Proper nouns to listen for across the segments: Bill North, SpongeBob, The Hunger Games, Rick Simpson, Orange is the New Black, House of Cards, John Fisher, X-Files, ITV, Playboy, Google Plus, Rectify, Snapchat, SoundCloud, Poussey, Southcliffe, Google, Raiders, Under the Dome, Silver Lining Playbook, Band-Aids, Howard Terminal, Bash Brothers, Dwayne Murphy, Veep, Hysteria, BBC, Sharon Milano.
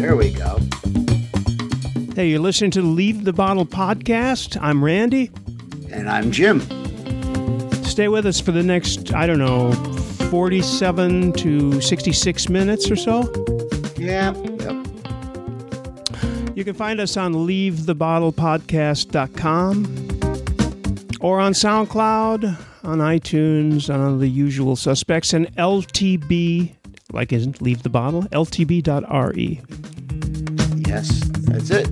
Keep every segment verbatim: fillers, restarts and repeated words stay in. There we go. Hey, you're listening to Leave the Bottle Podcast. I'm Randy. And I'm Jim. Stay with us for the next, I don't know, forty-seven to sixty-six minutes or so. Yeah. Yep. You can find us on leave the bottle podcast dot com or on SoundCloud, on iTunes, on the usual suspects, and L T B, like isn't Leave the Bottle, L T B dot R E. Yes, that's it.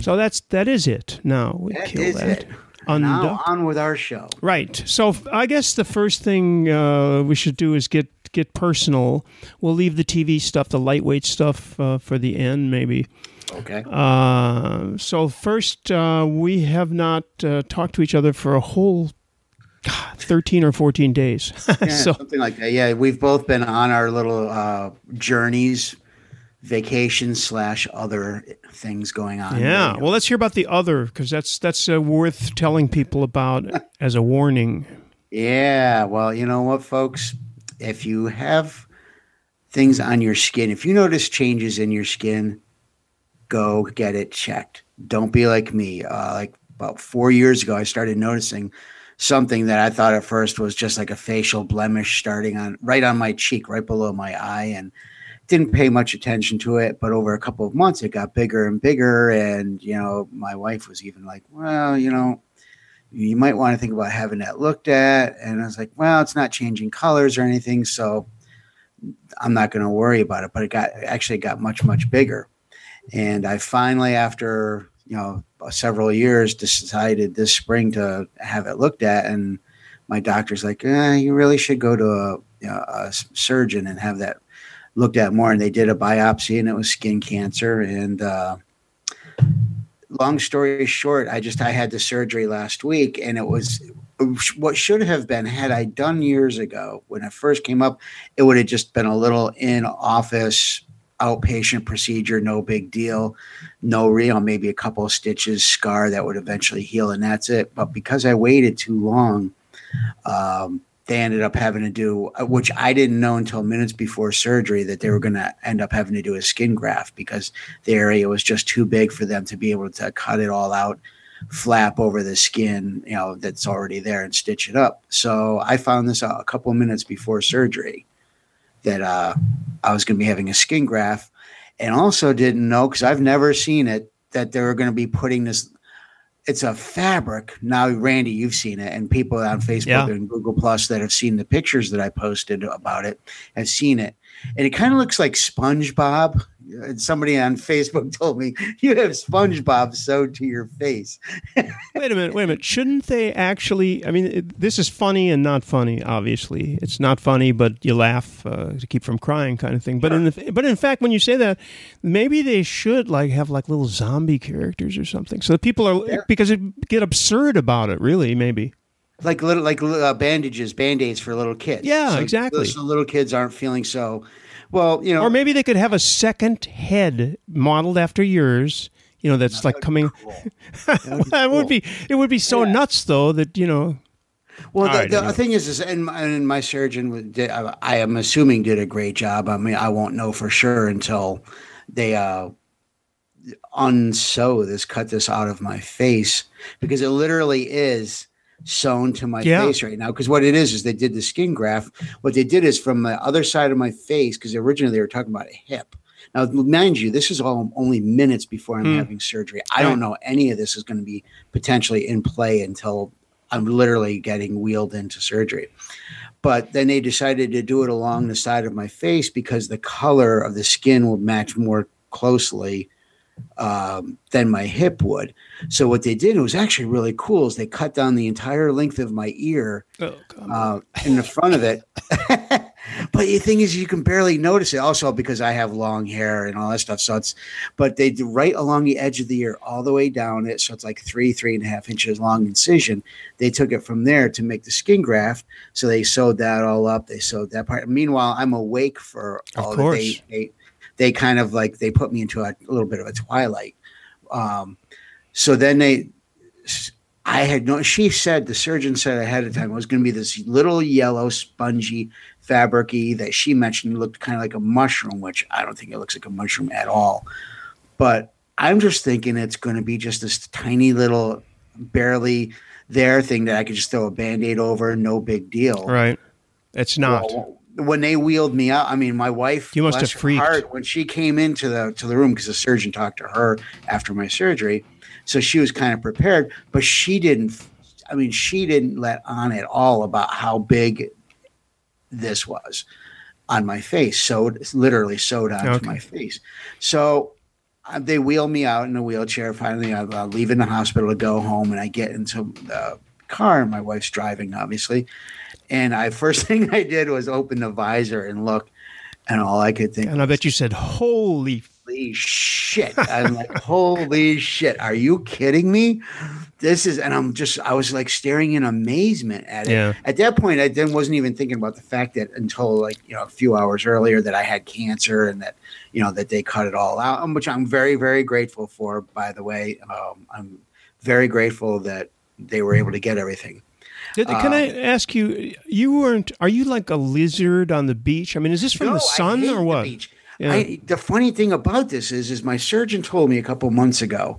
So that's, that is it. Now we that kill that. It. Und- now on with our show. Right. So I guess the first thing uh, we should do is get, get personal. We'll leave the T V stuff, the lightweight stuff uh, for the end maybe. Okay. Uh, so first, uh, we have not uh, talked to each other for a whole God, thirteen or fourteen days. Yeah, so, something like that. Yeah, we've both been on our little uh, journeys, vacations slash other things going on. Yeah, right well, let's hear about the other because that's, that's uh, worth telling people about as a warning. Yeah, well, you know what, folks? If you have things on your skin, if you notice changes in your skin, go get it checked. Don't be like me. Uh, like about four years ago, I started noticing something that I thought at first was just like a facial blemish starting on right on my cheek, right below my eye, and didn't pay much attention to it. But over a couple of months, it got bigger and bigger. And, you know, my wife was even like, well, you know, you might want to think about having that looked at. And I was like, well, it's not changing colors or anything, so I'm not going to worry about it. But it got actually got much, much bigger. And I finally, after, you know, several years, decided this spring to have it looked at. And my doctor's like, eh, you really should go to a, you know, a surgeon and have that looked at more. And they did a biopsy and it was skin cancer. And uh, long story short, I just, I had the surgery last week, and it was what should have been, had I done years ago, when it first came up, it would have just been a little in office outpatient procedure, no big deal, no real, maybe a couple of stitches, scar that would eventually heal, and that's it. But because I waited too long, um, they ended up having to do, which I didn't know until minutes before surgery, that they were going to end up having to do a skin graft because the area was just too big for them to be able to cut it all out, flap over the skin, you know, that's already there, and stitch it up. So I found this out a couple of minutes before surgery, that uh, I was going to be having a skin graft, and also didn't know, because I've never seen it, that they were going to be putting this, it's a fabric. Now, Randy, you've seen it, and people on Facebook yeah. and Google Plus that have seen the pictures that I posted about it have seen it. And it kind of looks like SpongeBob. Somebody on Facebook told me, you have SpongeBob sewed to your face. Wait a minute, wait a minute. Shouldn't they actually, I mean, it, this is funny and not funny, obviously. It's not funny, but you laugh uh, to keep from crying kind of thing. But, sure. in the, but in fact, when you say that, maybe they should like have like little zombie characters or something. So that people are, yeah. because it get absurd about it, really, maybe. Like little, like uh, bandages, Band-Aids for little kids. Yeah, so exactly. So little kids aren't feeling so... Well, you know, or maybe they could have a second head modeled after yours. You know, that's no, like that coming. Cool. That would, cool. would be. It would be so yeah. nuts, though, that you know. Well, the, right, the anyway. thing is, is and my, and my surgeon, did, I, I am assuming, did a great job. I mean, I won't know for sure until they uh, unsew this, cut this out of my face, because it literally is sewn to my yeah. face right now, because what it is is they did the skin graft. What they did is from the other side of my face, because originally they were talking about a hip. Now, mind you, this is all only minutes before I'm mm. having surgery. I don't know any of this is going to be potentially in play until I'm literally getting wheeled into surgery. But then they decided to do it along the side of my face because the color of the skin will match more closely Um, than my hip would. So what they did, it was actually really cool, is they cut down the entire length of my ear oh, uh, in the front of it. But the thing is, you can barely notice it. Also, because I have long hair and all that stuff, so it's. But they do right along the edge of the ear, all the way down it. So it's like three, three and a half inches long incision. They took it from there to make the skin graft. So they sewed that all up. They sewed that part. Meanwhile, I'm awake for all the day. They, They kind of like they put me into a, a little bit of a twilight. Um, so then they, I had no. She said the surgeon said ahead of time it was going to be this little yellow spongy fabric-y that she mentioned looked kind of like a mushroom, which I don't think it looks like a mushroom at all. But I'm just thinking it's going to be just this tiny little barely there thing that I could just throw a Band-Aid over, no big deal. Right. It's not. Well, when they wheeled me out, I mean, my wife, you must have freaked out when she came into the to the room because the surgeon talked to her after my surgery. So she was kind of prepared, but she didn't, I mean, she didn't let on at all about how big this was on my face. So it's literally sewed onto okay. my face. So uh, they wheel me out in a wheelchair. Finally, I'm uh, leaving the hospital to go home, and I get into the car, and my wife's driving, obviously. And I first thing I did was open the visor and look, and all I could think. And I bet you said, holy Holy shit. I'm like, holy shit. Are you kidding me? This is, and I'm just, I was like staring in amazement at it. Yeah. At that point, I then wasn't even thinking about the fact that until like, you know, a few hours earlier that I had cancer and that, you know, that they cut it all out, which I'm very, very grateful for, by the way. Um, I'm very grateful that they were able to get everything. Did, can um, I ask you, you weren't, are you like a lizard on the beach? I mean, is this from no, the sun I hate or what? The beach. Yeah. I, the funny thing about this is, is my surgeon told me a couple months ago,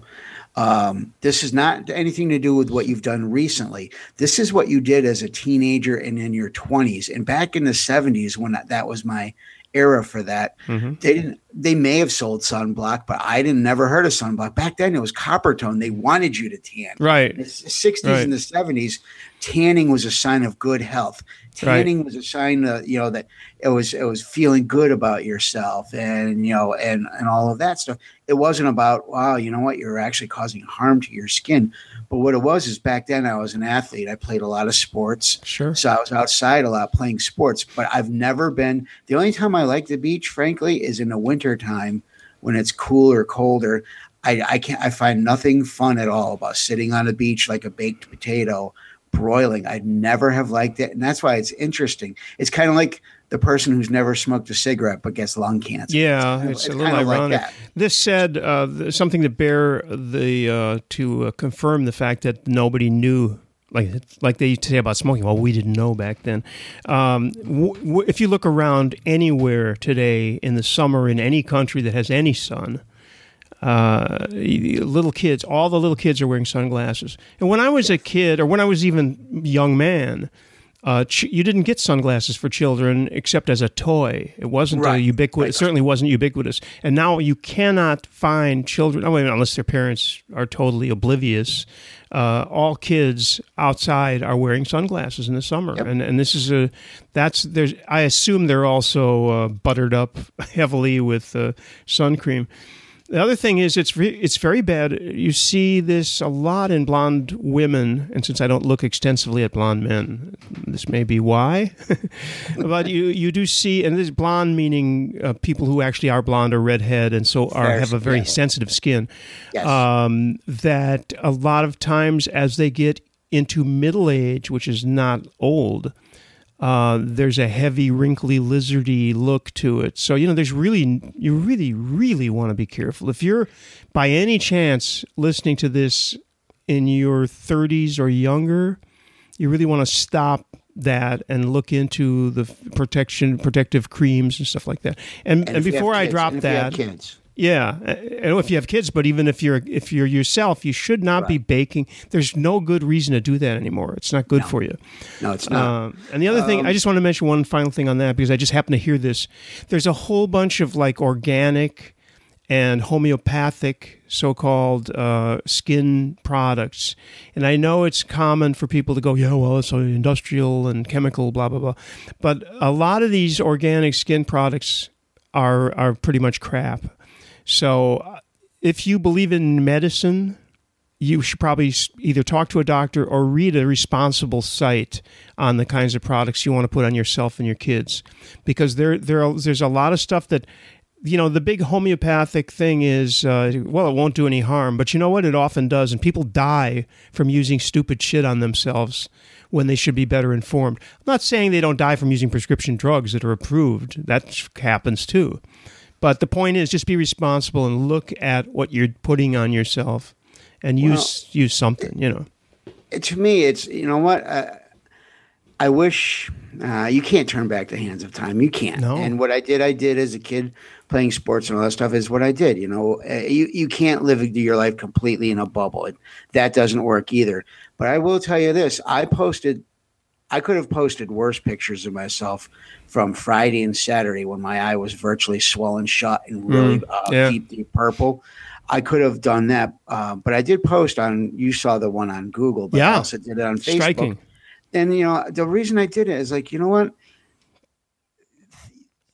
um, this is not anything to do with what you've done recently. This is what you did as a teenager and in your twenties. And back in the seventies, when that, that was my era for that, mm-hmm. they didn't. They may have sold sunblock, but I didn't never heard of sunblock. Back then, it was copper tone. They wanted you to tan. Right. In the sixties right. and the seventies, tanning was a sign of good health. Tanning right. was a sign that, you know, that it was it was feeling good about yourself and, you know, and, and all of that stuff. It wasn't about, wow, you know what, you're actually causing harm to your skin. But what it was is back then I was an athlete. I played a lot of sports. Sure. So I was outside a lot playing sports. But I've never been – the only time I like the beach, frankly, is in the wintertime when it's cooler, colder. I, I can't. I find nothing fun at all about sitting on a beach like a baked potato broiling. I'd never have liked it. And that's why it's interesting. It's kind of like the person who's never smoked a cigarette but gets lung cancer. Yeah, it's, it's, it's a little ironic. Like this said uh, something to bear the uh, to uh, confirm the fact that nobody knew, like like they used to say about smoking. Well, we didn't know back then. Um, w- w- if you look around anywhere today in the summer in any country that has any sun, Uh, little kids, all the little kids are wearing sunglasses. And when I was a kid, or when I was even a young man, uh, ch- you didn't get sunglasses for children except as a toy. It wasn't right. a ubiquitous, right. It certainly wasn't ubiquitous. And now you cannot find children, I mean, unless their parents are totally oblivious. Uh, all kids outside are wearing sunglasses in the summer, yep. and and this is a that's there's. I assume they're also uh, buttered up heavily with uh, sun cream. The other thing is it's re- it's very bad. You see this a lot in blonde women, and since I don't look extensively at blonde men, this may be why. But you, you do see, and this blonde meaning uh, people who actually are blonde or redhead and so are Fair have a very skin. sensitive skin, yes. um, that a lot of times as they get into middle age, which is not old, Uh, there's a heavy, wrinkly, lizardy look to it. So, you know, there's really, you really, really want to be careful. If you're by any chance listening to this in your thirties or younger, you really want to stop that and look into the protection, protective creams and stuff like that. And, and, and before kids, I drop and that, kids. yeah, I don't know if you have kids, but even if you're, if you're yourself, you should not right. be baking. There's no good reason to do that anymore. It's not good no. for you. No, it's not. Uh, and the other um, thing, I just want to mention one final thing on that because I just happened to hear this. There's a whole bunch of like organic and homeopathic so-called uh, skin products. And I know it's common for people to go, yeah, well, it's industrial and chemical, blah, blah, blah. But a lot of these organic skin products are are pretty much crap. So if you believe in medicine, you should probably either talk to a doctor or read a responsible site on the kinds of products you want to put on yourself and your kids. Because there, there are, there's a lot of stuff that, you know, the big homeopathic thing is, uh, well, it won't do any harm. But you know what? It often does. And people die from using stupid shit on themselves when they should be better informed. I'm not saying they don't die from using prescription drugs that are approved. That happens too. But the point is, just be responsible and look at what you're putting on yourself, and use well, use something. You know, it, to me, it's you know what uh, I wish uh, you can't turn back the hands of time. You can't. No. And what I did, I did as a kid playing sports and all that stuff is what I did. You know, uh, you, you can't live your life completely in a bubble. It, that doesn't work either. But I will tell you this. I posted – I could have posted worse pictures of myself from Friday and Saturday when my eye was virtually swollen shut and really mm, uh, yeah. deep, deep purple. I could have done that. Uh, but I did post on – you saw the one on Google, but yeah. I also did it on Facebook. Striking. And, you know, the reason I did it is like, you know what?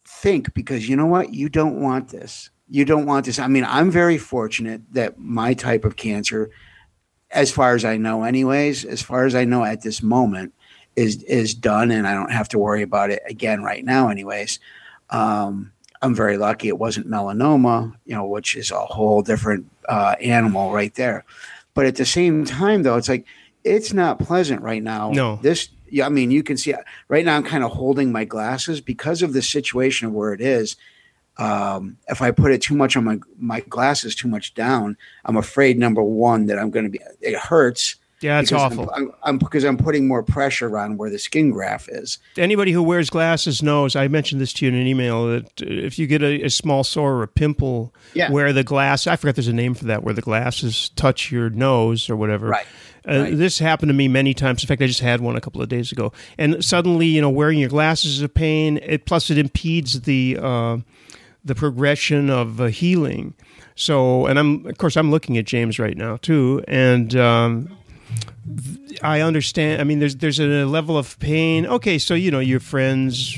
Think, because you know what? You don't want this. You don't want this. I mean, I'm very fortunate that my type of cancer, as far as I know anyways, as far as I know at this moment, is is done, and I don't have to worry about it again right now anyways. Um, I'm very lucky it wasn't melanoma, you know, which is a whole different uh, animal right there. But at the same time, though, it's like, it's not pleasant right now. No. This, I mean, you can see right now I'm kind of holding my glasses because of the situation of where it is. Um, if I put it too much on my, my glasses, too much down, I'm afraid, number one, that I'm going to be, it hurts. Yeah, it's awful. I'm, I'm, I'm, because I'm putting more pressure on where the skin graft is. Anybody who wears glasses knows, I mentioned this to you in an email, that if you get a, a small sore or a pimple yeah. where the glass, I forgot there's a name for that, where the glasses touch your nose or whatever. Right. Uh, right. This happened to me many times. In fact, I just had one a couple of days ago. And suddenly, you know, wearing your glasses is a pain. It, plus, it impedes the uh, the progression of uh, healing. So, and I'm of course I'm looking at James right now too, and um, th- I understand. I mean, there's there's a level of pain. Okay, so you know your friends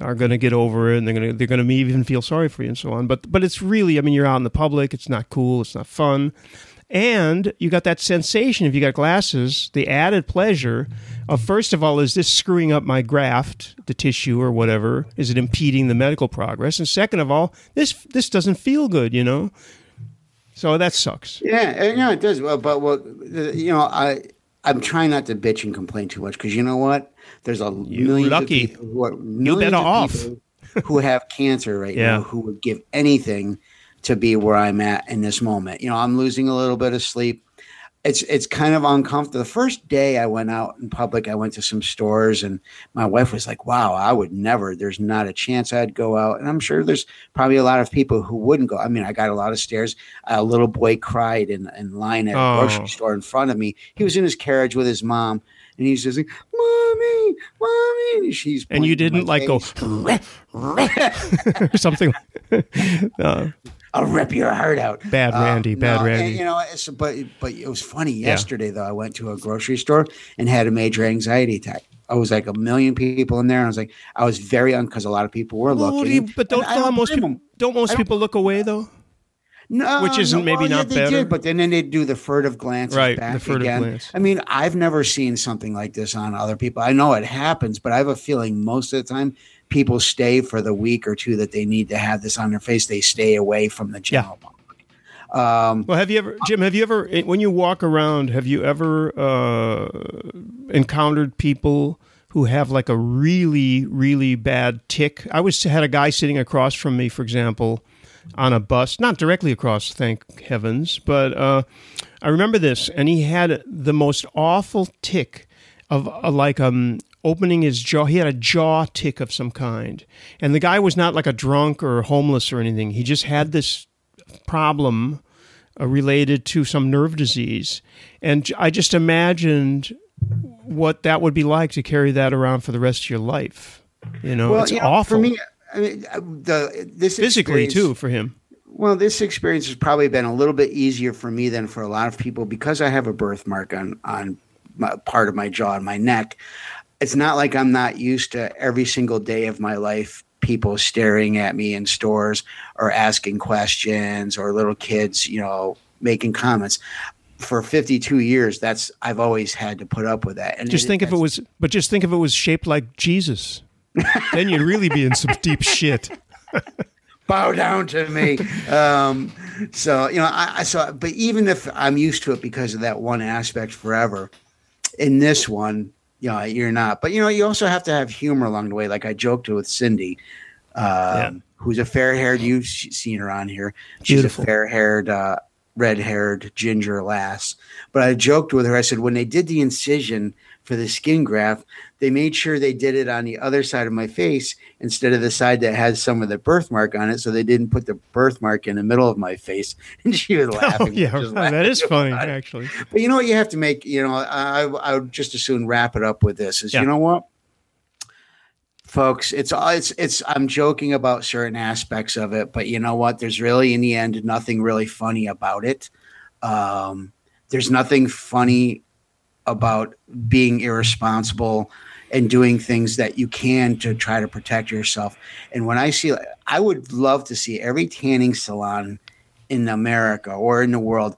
are going to get over it, and they're going to they're going to even feel sorry for you and so on. But but it's really, I mean, you're out in the public. It's not cool. It's not fun. And you got that sensation, if you got glasses, the added pleasure of, first of all, is this screwing up my graft, the tissue or whatever? Is it impeding the medical progress? And second of all, this this doesn't feel good, you know? So that sucks. Yeah, you know, it does. Well, but, well, you know, I, I'm trying not to bitch and complain too much because you know what? There's a million of people who are millions better of off. who have cancer right yeah. now who would give anything to be where I'm at in this moment. You know, I'm losing a little bit of sleep. It's it's kind of uncomfortable. The first day I went out in public, I went to some stores and my wife was like, wow, I would never, there's not a chance I'd go out. And I'm sure there's probably a lot of people who wouldn't go. I mean, I got a lot of stares. A little boy cried in, in line at oh. a grocery store in front of me. He was in his carriage with his mom. And he's just like, mommy, mommy. And she's and you didn't like face. go or something. No. I'll rip your heart out. Bad Randy, um, bad no, Randy. And, you know, it's, but but it was funny. Yesterday, yeah. though, I went to a grocery store and had a major anxiety attack. I was like a million people in there, and I was like, I was very un because a lot of people were well, looking. Do but don't, don't most people, don't most don't, people look away though? No, which isn't no, maybe well, not yeah, better. Did, but then, then they do the furtive glance right, back the furtive again. Glance. I mean, I've never seen something like this on other people. I know it happens, but I have a feeling most of the time people stay for the week or two that they need to have this on their face. They stay away from the general yeah. public. Um, well, have you ever, Jim? Have you ever, when you walk around, have you ever uh, encountered people who have like a really, really bad tic? I was had a guy sitting across from me, for example, on a bus, not directly across, thank heavens, but uh, I remember this, and he had the most awful tick of uh, like um, opening his jaw. He had a jaw tick of some kind, and the guy was not like a drunk or homeless or anything. He just had this problem uh, related to some nerve disease, and I just imagined what that would be like to carry that around for the rest of your life. You know, well, it's yeah, awful. For me, I mean, the, this physically too for him. Well, this experience has probably been a little bit easier for me than for a lot of people because I have a birthmark on on my, part of my jaw and my neck. It's not like I'm not used to every single day of my life people staring at me in stores or asking questions or little kids, you know, making comments. For fifty-two years, that's I've always had to put up with that. And just it, think if it was, but just think if it was shaped like Jesus. Then you'd really be in some deep shit. Bow down to me. Um, so, you know, I, I saw, but even if I'm used to it because of that one aspect forever, in this one, you know, you're not. But, you know, you also have to have humor along the way. Like I joked with Cindy, um, yeah. who's a fair haired, you've seen her on here. She's Beautiful. a fair haired uh, red-haired ginger lass. But I joked with her. I said, when they did the incision for the skin graft, they made sure they did it on the other side of my face instead of the side that has some of the birthmark on it. So they didn't put the birthmark in the middle of my face. And she was laughing. Oh, yeah, was laughing. That is funny, actually. But you know what you have to make, you know, I, I would just as soon wrap it up with this is, yeah. You know what? Folks, it's all it's it's I'm joking about certain aspects of it, but you know what? There's really in the end nothing really funny about it. Um, there's nothing funny about being irresponsible and doing things that you can to try to protect yourself. And when I see, I would love to see every tanning salon in America or in the world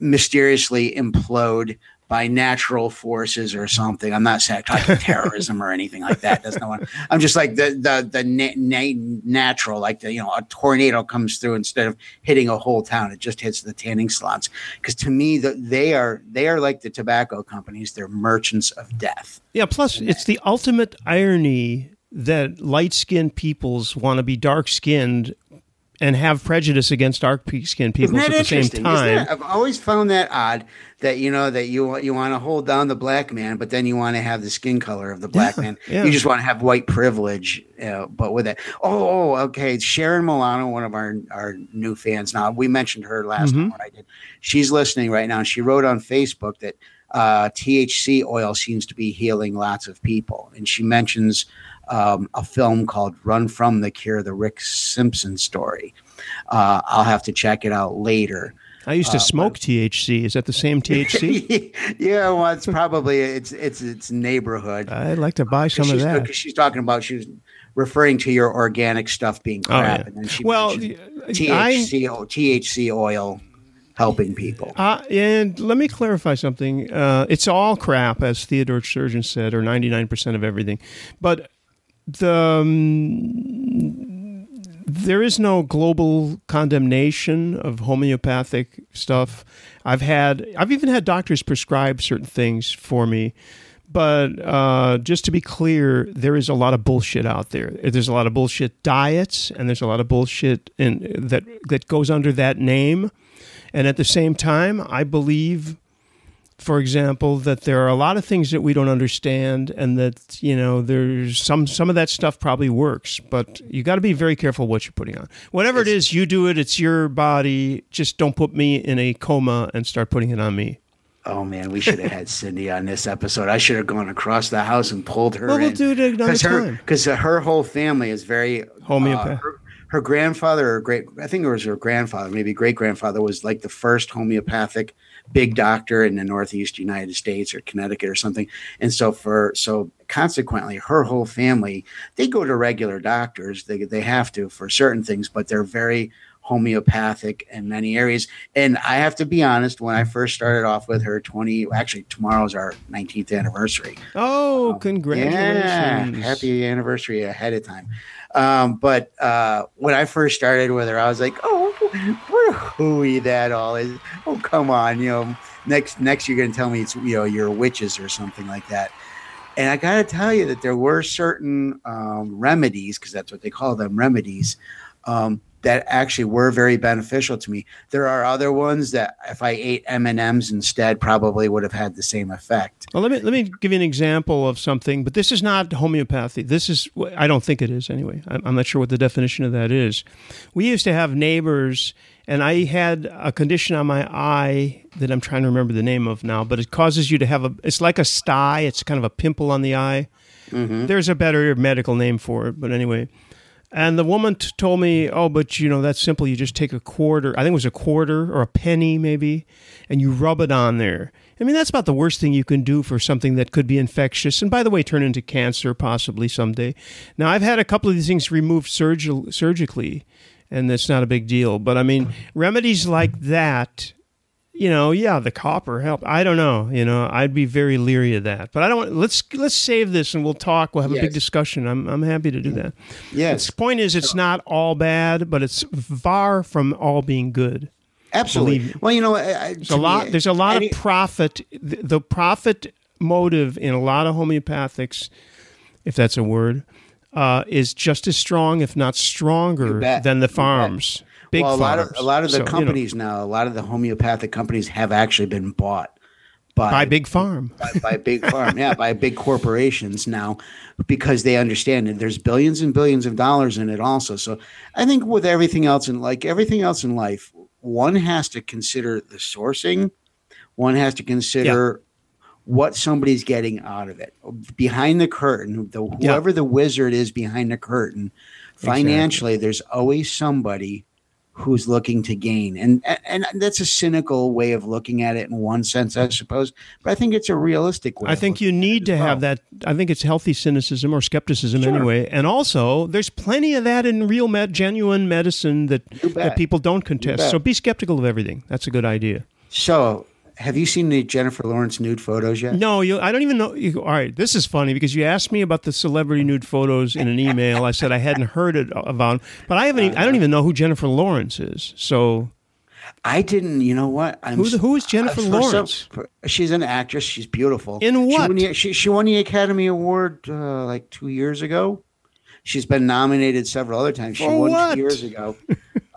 mysteriously implode by natural forces or something. I'm not saying terrorism or anything like that. That's not one. I'm just like the the the na- na- natural, like the, you know, a tornado comes through instead of hitting a whole town, it just hits the tanning salons. Because to me, the, they are they are like the tobacco companies. They're merchants of death. Yeah. Plus, it's the ultimate irony that light-skinned peoples want to be dark-skinned and have prejudice against dark-skinned people at the same time. I've always found that odd that, you know, that you, you want to hold down the black man, but then you want to have the skin color of the black yeah, man. Yeah. You just want to have white privilege, uh, but with it. Oh, oh, okay. Sharon Milano, one of our, our new fans now. We mentioned her last mm-hmm. time when I did. She's listening right now, and she wrote on Facebook that uh, T H C oil seems to be healing lots of people, and she mentions – Um, a film called Run From the Cure, the Rick Simpson story. Uh, I'll have to check it out later. I used to uh, smoke but, T H C. Is that the same T H C? Yeah, well, it's probably it's it's it's neighborhood. I'd like to buy some of that. Because she's talking about, she was referring to your organic stuff being crap. Oh, yeah. And then she well, T H C, I, T H C oil helping people. Uh, and let me clarify something. Uh, it's all crap, as Theodore Sturgeon said, or ninety-nine percent of everything. But The um, there is no global condemnation of homeopathic stuff. I've had I've even had doctors prescribe certain things for me, but uh, just to be clear, there is a lot of bullshit out there. There's a lot of bullshit diets, and there's a lot of bullshit in, that that goes under that name. And at the same time, I believe, for example, that there are a lot of things that we don't understand, and that, you know, there's some some of that stuff probably works, but you got to be very careful what you're putting on. Whatever it's, it is, you do it. It's your body. Just don't put me in a coma and start putting it on me. Oh, man, we should have had Cindy on this episode. I should have gone across the house and pulled her well, in. We'll do it another time. Because her, her whole family is very homeopathic. Uh, her, her grandfather or great, I think it was her grandfather, maybe great-grandfather, was like the first homeopathic big doctor in the Northeast United States or Connecticut or something. And so for, so consequently her whole family, they go to regular doctors. They, they have to for certain things, but they're very homeopathic in many areas. And I have to be honest, when I first started off with her twenty, actually tomorrow's our nineteenth anniversary. Oh, um, congratulations. Yeah, happy anniversary ahead of time. Um, but uh, when I first started with her, I was like, oh, what a hooey that all is. Oh, come on. You know, next, next you're going to tell me it's, you know, you're witches or something like that. And I got to tell you that there were certain um, remedies, because that's what they call them, remedies, um, that actually were very beneficial to me. There are other ones that if I ate M and M's instead probably would have had the same effect. Well, let me let me give you an example of something, but this is not homeopathy. This is, I don't think it is anyway. I'm not sure what the definition of that is. We used to have neighbors, and I had a condition on my eye that I'm trying to remember the name of now, but it causes you to have a, it's like a stye, it's kind of a pimple on the eye. Mm-hmm. There's a better medical name for it, but anyway. And the woman t- told me, oh, but, you know, that's simple. You just take a quarter. I think it was a quarter or a penny maybe, and you rub it on there. I mean, that's about the worst thing you can do for something that could be infectious and, by the way, turn into cancer possibly someday. Now, I've had a couple of these things removed surg- surgically, and it's not a big deal. But, I mean, remedies like that, you know, yeah, the copper help. I don't know. You know, I'd be very leery of that. But I don't want, let's let's save this and we'll talk. We'll have yes. a big discussion. I'm I'm happy to do that. Yes. The point is, it's not all bad, but it's far from all being good. Absolutely. Believe. Well, you know, I, there's a lot. Me, there's a lot I, of profit. The, the profit motive in a lot of homeopathics, if that's a word, uh, is just as strong, if not stronger, than the farms. Big well, a lot of a lot of the so, companies you know, now, a lot of the homeopathic companies have actually been bought by, by Big Farm, by, by Big Farm, yeah, by big corporations now, because they understand it. There's billions and billions of dollars in it, also. So I think with everything else in like everything else in life, one has to consider the sourcing. One has to consider yeah. what somebody's getting out of it behind the curtain. The, whoever yeah. the wizard is behind the curtain, financially, exactly. there's always somebody who's looking to gain. And and that's a cynical way of looking at it in one sense, I suppose. But I think it's a realistic way. I think you need to well. have that. I think it's healthy cynicism or skepticism sure. anyway. And also, there's plenty of that in real, med- genuine medicine that, that people don't contest. So be skeptical of everything. That's a good idea. So have you seen the Jennifer Lawrence nude photos yet? No, you, I don't even know. You, all right, this is funny because you asked me about the celebrity nude photos in an email. I said I hadn't heard it about, but I haven't. Uh, I don't even know who Jennifer Lawrence is. So I didn't. You know what? I'm, who, who is Jennifer uh, Lawrence? Some, she's an actress. She's beautiful. In what? She won the, she, she won the Academy Award uh, like two years ago. She's been nominated several other times. She For won what? two years ago.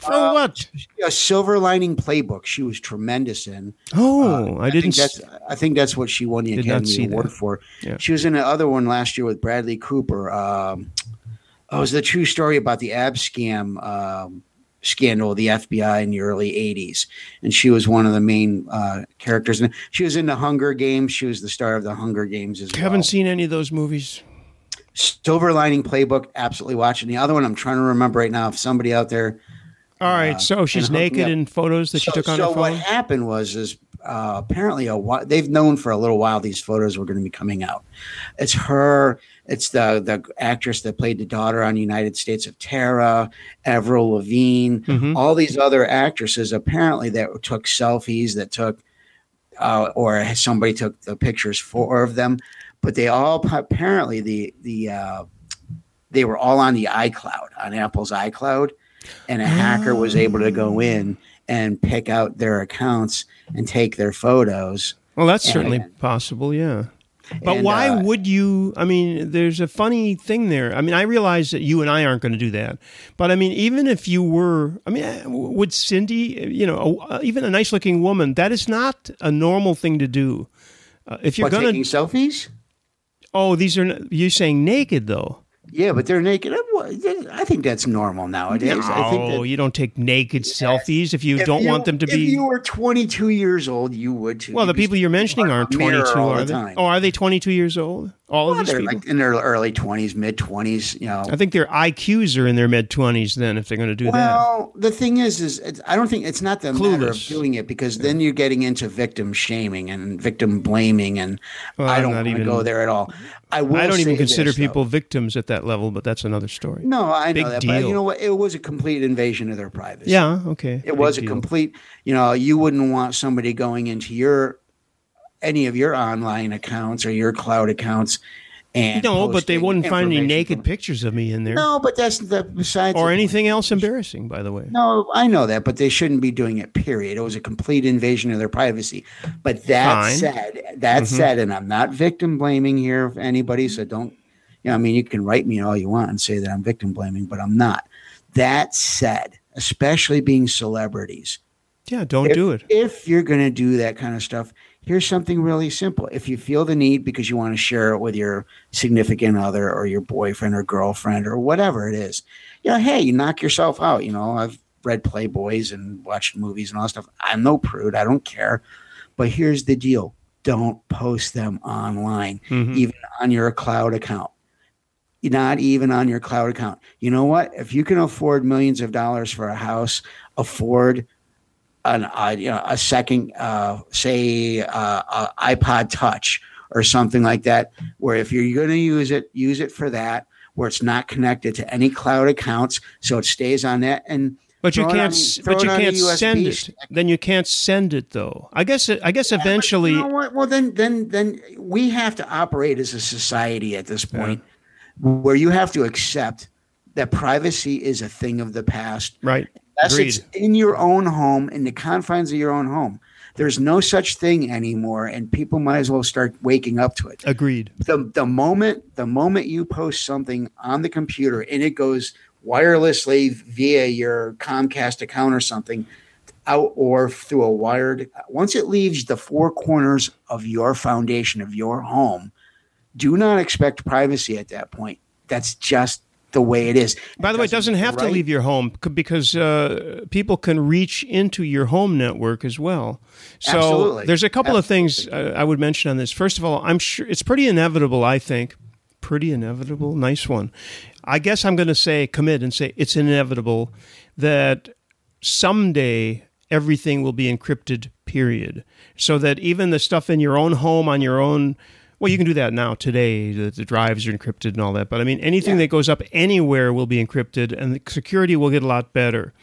For uh, what? A Silver Lining Playbook. She was tremendous in. Oh, uh, I, I didn't. Think that's, I think that's what she won the Academy Award that. for. Yeah. She was in the other one last year with Bradley Cooper. Um, oh, it was the true story about the ab scam um, scandal, the F B I in the early eighties, and she was one of the main uh, characters. And she was in The Hunger Games. She was the star of The Hunger Games as well. I haven't seen any of those movies. Silver Lining Playbook, absolutely watching. The other one, I'm trying to remember right now. If somebody out there. All right, uh, so she's naked in photos that so, she took on so her phone? So what happened was is uh, apparently a while, they've known for a little while these photos were going to be coming out. It's her, it's the the actress that played the daughter on United States of Terror, Avril Lavigne, mm-hmm. all these other actresses apparently that took selfies, that took uh, or somebody took the pictures for of them, but they all apparently the the uh, they were all on the iCloud, on Apple's iCloud. And a hacker was able to go in and pick out their accounts and take their photos. Well, that's and, certainly possible, yeah. But and, why uh, would you? I mean, there's a funny thing there. I mean, I realize that you and I aren't going to do that. But I mean, even if you were, I mean, would Cindy, you know, a, even a nice looking woman, that is not a normal thing to do. Uh, if you're going to. Taking selfies? Oh, these are, you're saying naked, though. Yeah, but they're naked. I think that's normal nowadays. No, I think that, you don't take naked selfies if you if don't you, want them to if be. If you were twenty-two years old, you would too. Well, the people you're mentioning aren't twenty-two, are they? Oh, are they twenty-two years old? All well, of these they're people like in their early twenties, mid twenties. You know, I think their I Qs are in their mid twenties. Then, if they're going to do well, that, well, the thing is, is it's, I don't think it's not the Clueless. matter of doing it because yeah. then you're getting into victim shaming and victim blaming, and well, I don't want to go there at all. I, will I don't even consider this, people though. victims at that level, but that's another story. No, I Big know that, deal. But you know what? It was a complete invasion of their privacy. Yeah, okay. It Big was a deal. complete, you know, you wouldn't want somebody going into your, any of your online accounts or your cloud accounts and no, but they wouldn't find any naked pictures of me in there. No, but that's the besides. Or anything else embarrassing, by the way. No, I know that, but they shouldn't be doing it, period. It was a complete invasion of their privacy. But that Fine. said, that mm-hmm. said, and I'm not victim blaming here of anybody, so don't, you know, I mean, you can write me all you want and say that I'm victim blaming, but I'm not. That said, especially being celebrities. Yeah, don't if, do it. If you're going to do that kind of stuff, here's something really simple. If you feel the need because you want to share it with your significant other or your boyfriend or girlfriend or whatever it is, you know, hey, you knock yourself out. You know, I've read Playboys and watched movies and all that stuff. I'm no prude. I don't care. But here's the deal. Don't post them online, mm-hmm. even on your cloud account. Not even on your cloud account. You know what? If you can afford millions of dollars for a house, afford An uh, you know a second uh, say uh, uh, iPod Touch or something like that, where if you're going to use it, use it for that, where it's not connected to any cloud accounts, so it stays on that. And but you can't, on, but you can't send it. Stick. Then you can't send it though. I guess I guess yeah, eventually. You know what? Well, then then then we have to operate as a society at this point, yeah. where you have to accept that privacy is a thing of the past, right? Yes, it's in your own home, in the confines of your own home. There's no such thing anymore, and people might as well start waking up to it. Agreed. The the moment the moment you post something on the computer and it goes wirelessly via your Comcast account or something out or through a wired. Once it leaves the four corners of your foundation of your home, do not expect privacy at that point. That's just the way it is. By the way, it doesn't have to leave your home because uh, people can reach into your home network as well. So Absolutely. There's a couple Absolutely. Of things uh, I would mention on this. First of all, I'm sure it's pretty inevitable, I think. Pretty inevitable. Nice one. I guess I'm going to say commit and say it's inevitable that someday everything will be encrypted, period. So that even the stuff in your own home on your own. Well, you can do that now today. The, the drives are encrypted and all that. But I mean, anything yeah. that goes up anywhere will be encrypted and the security will get a lot better.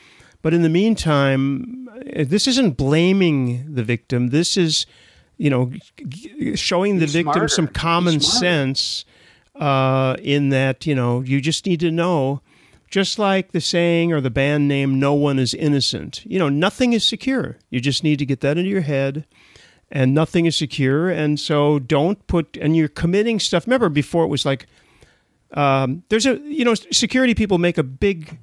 But in the meantime, this isn't blaming the victim. This is, you know, showing the He's victim smarter. Some common sense uh, in that, you know, you just need to know, just like the saying or the band name, no one is innocent. You know, nothing is secure. You just need to get that into your head. And nothing is secure, and so don't put, and you're committing stuff. Remember, before it was like, um, there's a, you know, security people make a big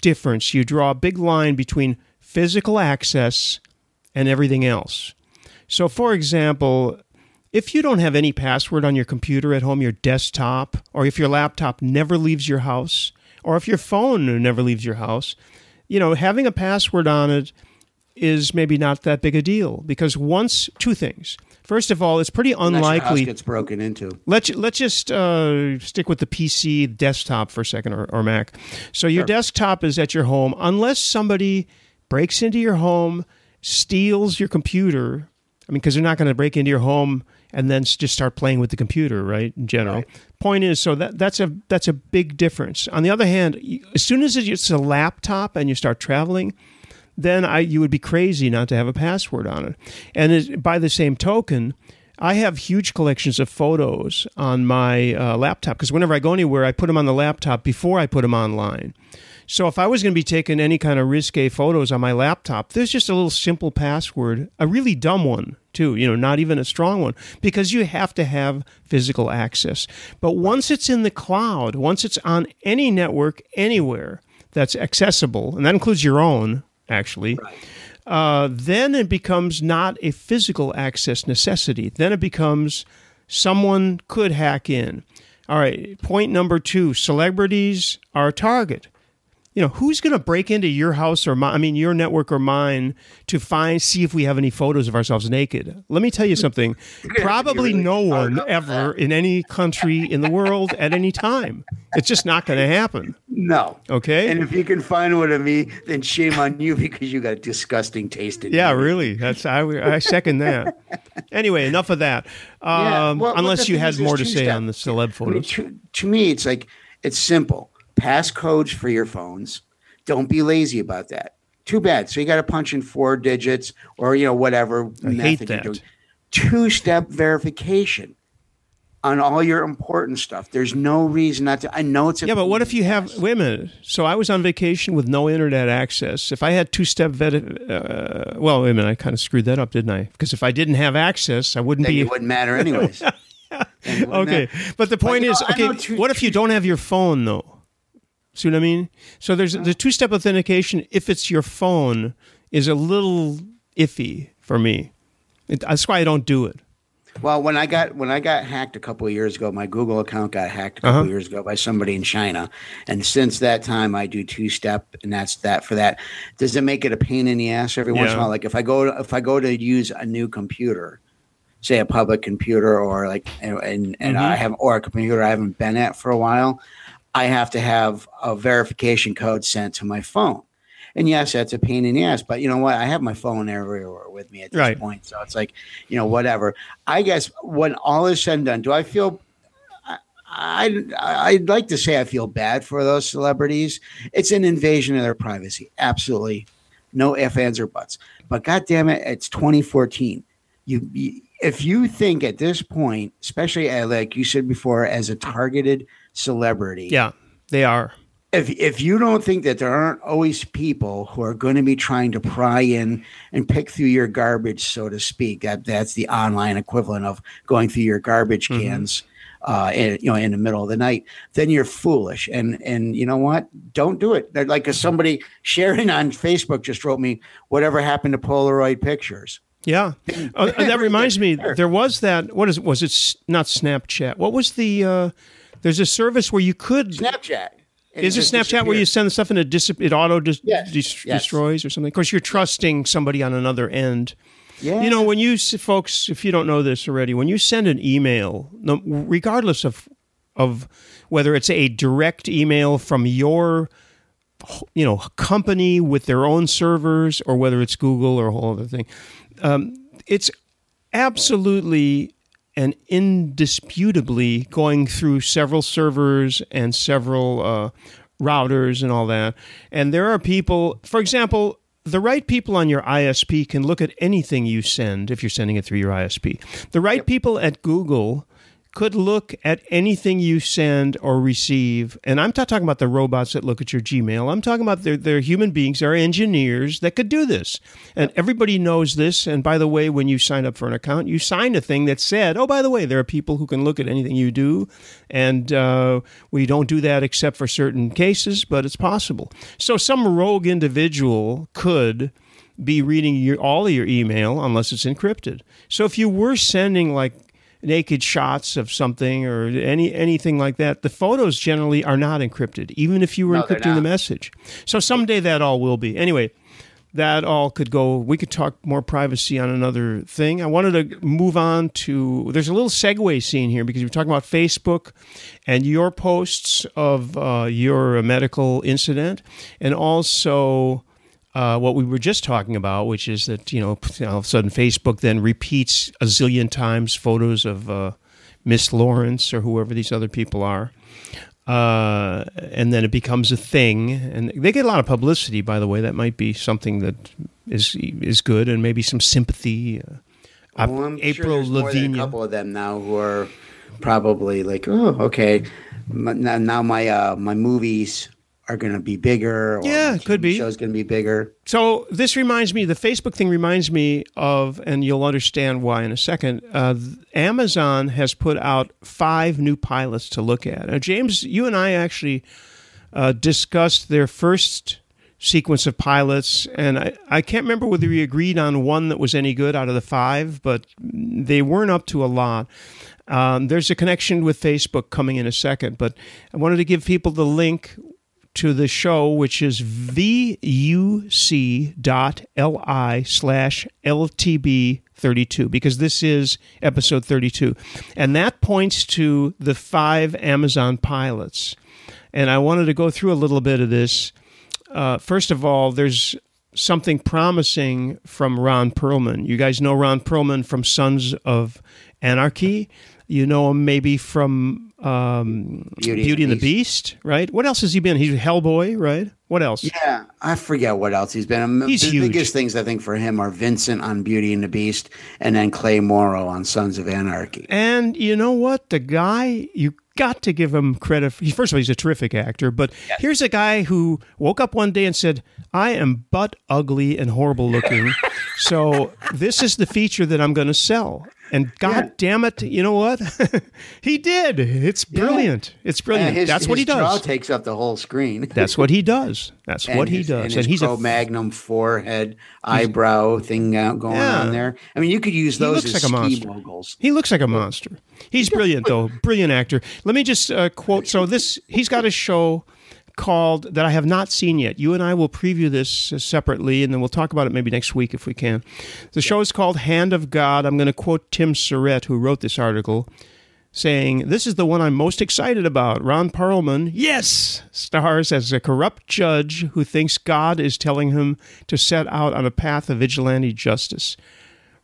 difference. You draw a big line between physical access and everything else. So, for example, if you don't have any password on your computer at home, your desktop, or if your laptop never leaves your house, or if your phone never leaves your house, you know, having a password on it is maybe not that big a deal because once two things. First of all, it's pretty unlikely your house gets broken into. Let's let's just uh, stick with the P C desktop for a second or, or Mac. So your sure. desktop is at your home unless somebody breaks into your home, steals your computer. I mean, because they're not going to break into your home and then just start playing with the computer, right? In general, right. Point is, so that that's a that's a big difference. On the other hand, as soon as it's a laptop and you start traveling, then I you would be crazy not to have a password on it. And it, by the same token, I have huge collections of photos on my uh, laptop because whenever I go anywhere, I put them on the laptop before I put them online. So if I was going to be taking any kind of risque photos on my laptop, there's just a little simple password, a really dumb one too, you know, not even a strong one, because you have to have physical access. But once it's in the cloud, once it's on any network anywhere that's accessible, and that includes your own, actually, right. uh, then it becomes not a physical access necessity. Then it becomes someone could hack in. All right, point number two, celebrities are a target. You know, who's going to break into your house or my, I mean, your network or mine to find, see if we have any photos of ourselves naked? Let me tell you something. Probably no one ever in any country in the world at any time. It's just not going to happen. No. Okay. And if you can find one of me, then shame on you because you got disgusting taste in you. Yeah, really. That's I, I second that. Anyway, enough of that. Um, yeah, well, unless you had more to say on the celeb photos. I mean, to, to me, it's like, it's simple. Passcodes for your phones. Don't be lazy about that. Too bad. So you got to punch in four digits or, you know, whatever I hate that. You're doing. Two-step verification on all your important stuff. There's no reason not to. I know it's a yeah, but what if you have – wait a minute. So I was on vacation with no internet access. If I had two-step – uh, well, wait a minute. I kind of screwed that up, didn't I? Because if I didn't have access, I wouldn't then be – it wouldn't matter anyways. Okay. That? But the point but, is, know, okay, two, what if you don't have your phone though? See what I mean? So there's the two-step authentication, if it's your phone, is a little iffy for me. It, that's why I don't do it. Well, when I got when I got hacked a couple of years ago, my Google account got hacked a couple uh-huh. of years ago by somebody in China. And since that time, I do two-step, and that's that for that. Does it make it a pain in the ass every yeah. once in a while? Like if I go to, if I go to use a new computer, say a public computer or like and and, and mm-hmm. I have or a computer I haven't been at for a while. I have to have a verification code sent to my phone. And yes, that's a pain in the ass, but you know what? I have my phone everywhere with me at this right. point. So it's like, you know, whatever. I guess when all is said and done, do I feel I, I, I'd like to say I feel bad for those celebrities. It's an invasion of their privacy. Absolutely. No ifs, ands, or buts. But God damn it, it's twenty fourteen. You, you if you think at this point, especially like you said before, as a targeted celebrity. Yeah, they are. If if you don't think that there aren't always people who are going to be trying to pry in and pick through your garbage, so to speak, that that's the online equivalent of going through your garbage cans uh, in, you know, in the middle of the night, then you're foolish. And, and you know what? Don't do it. They're like somebody, Sharon on Facebook just wrote me, whatever happened to Polaroid pictures. Yeah. Oh, that reminds me, there was that, what is it? Was it not Snapchat? What was the, uh, there's a service where you could. Snapchat. It is it Snapchat where you send the stuff and it, dis- it auto dis- yes. Dis- yes. destroys or something? Of course, you're trusting somebody on another end. Yeah. You know, when you, folks, if you don't know this already, when you send an email, regardless of of whether it's a direct email from your, you know, company with their own servers or whether it's Google or a whole other thing, um, it's absolutely and indisputably going through several servers and several uh, routers and all that. And there are people, for example, the right people on your I S P can look at anything you send if you're sending it through your I S P. The right yep. people at Google could look at anything you send or receive. And I'm not talking about the robots that look at your Gmail. I'm talking about they're, they're human beings, they're engineers that could do this. And everybody knows this. And by the way, when you sign up for an account, you signed a thing that said, oh, by the way, there are people who can look at anything you do. And uh, we don't do that except for certain cases, but it's possible. So some rogue individual could be reading your, all of your email unless it's encrypted. So if you were sending like naked shots of something or any anything like that, the photos generally are not encrypted, even if you were no, encrypting the message. So someday that all will be. Anyway, that all could go. We could talk more privacy on another thing. I wanted to move on to, there's a little segue scene here because we're talking about Facebook and your posts of uh, your medical incident and also Uh, what we were just talking about, which is that, you know, all of a sudden Facebook then repeats a zillion times photos of uh, Miss Lawrence or whoever these other people are. Uh, and then it becomes a thing. And they get a lot of publicity, by the way. That might be something that is is good and maybe some sympathy. Uh, well, I'm April sure there's more than a couple of them now who are probably like, oh, okay, now my uh, my movies are going to be bigger. Or yeah, could be. Show's going to be bigger. So this reminds me, the Facebook thing reminds me of, and you'll understand why in a second, uh, Amazon has put out five new pilots to look at. Now, James, you and I actually uh, discussed their first sequence of pilots, and I, I can't remember whether we agreed on one that was any good out of the five, but they weren't up to a lot. Um, there's a connection with Facebook coming in a second, but I wanted to give people the link to the show, which is vuc dot l i slash l t b thirty-two, because this is episode thirty-two. And that points to the five Amazon pilots. And I wanted to go through a little bit of this. Uh, first of all, there's something promising from Ron Perlman. You guys know Ron Perlman from Sons of Anarchy. You know him maybe from um, Beauty, Beauty and the Beast. Beast, right? What else has he been? He's Hellboy, right? What else? Yeah, I forget what else he's been. He's the huge. biggest things I think for him are Vincent on Beauty and the Beast and then Clay Morrow on Sons of Anarchy. And you know what? The guy, you got to give him credit. For, first of all, he's a terrific actor, but yes. here's a guy who woke up one day and said, I am butt ugly and horrible looking, so this is the feature that I'm going to sell. And God yeah. damn it, you know what? He did. It's brilliant. Yeah. It's brilliant. Yeah, his, That's his what he does. His jaw takes up the whole screen. That's what he does. That's and what his, he does. And, and he's a magnum forehead, eyebrow thing going yeah. on there. I mean, you could use those as like ski moguls. He looks like a monster. He's brilliant, though. Brilliant actor. Let me just uh, quote. So this, he's got a show called that I have not seen yet. You and I will preview this separately, and then we'll talk about it maybe next week if we can. The show is called Hand of God. I'm going to quote Tim Surrett, who wrote this article, saying, "This is the one I'm most excited about. Ron Perlman, yes, stars as a corrupt judge who thinks God is telling him to set out on a path of vigilante justice."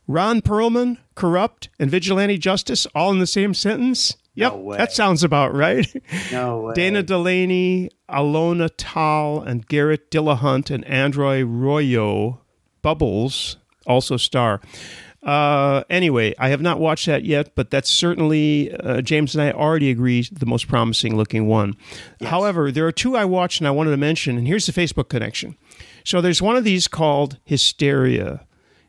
Ron Perlman, corrupt, and vigilante justice, all in the same sentence? Yep, no way. That sounds about right. No way. Dana Delaney, Alona Tal, and Garrett Dillahunt and Androy Royo Bubbles also star. Uh, anyway, I have not watched that yet, but that's certainly, uh, James and I already agree, the most promising looking one. Yes. However, there are two I watched and I wanted to mention, and here's the Facebook connection. So there's one of these called Hysteria.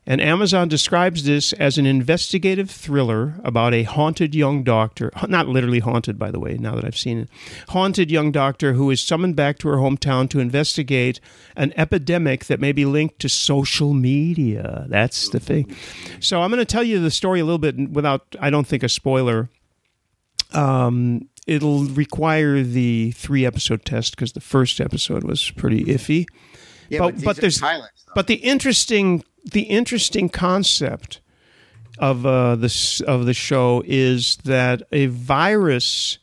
And Amazon describes this as an investigative thriller about a haunted young doctor, not literally haunted, by the way, now that I've seen it, haunted young doctor who is summoned back to her hometown to investigate an epidemic that may be linked to social media. That's the thing. So I'm going to tell you the story a little bit without, I don't think, a spoiler. Um, it'll require the three-episode test because the first episode was pretty iffy. Yeah, but but, but there's highlights, but the interesting the interesting concept of uh, this of the show is that a virus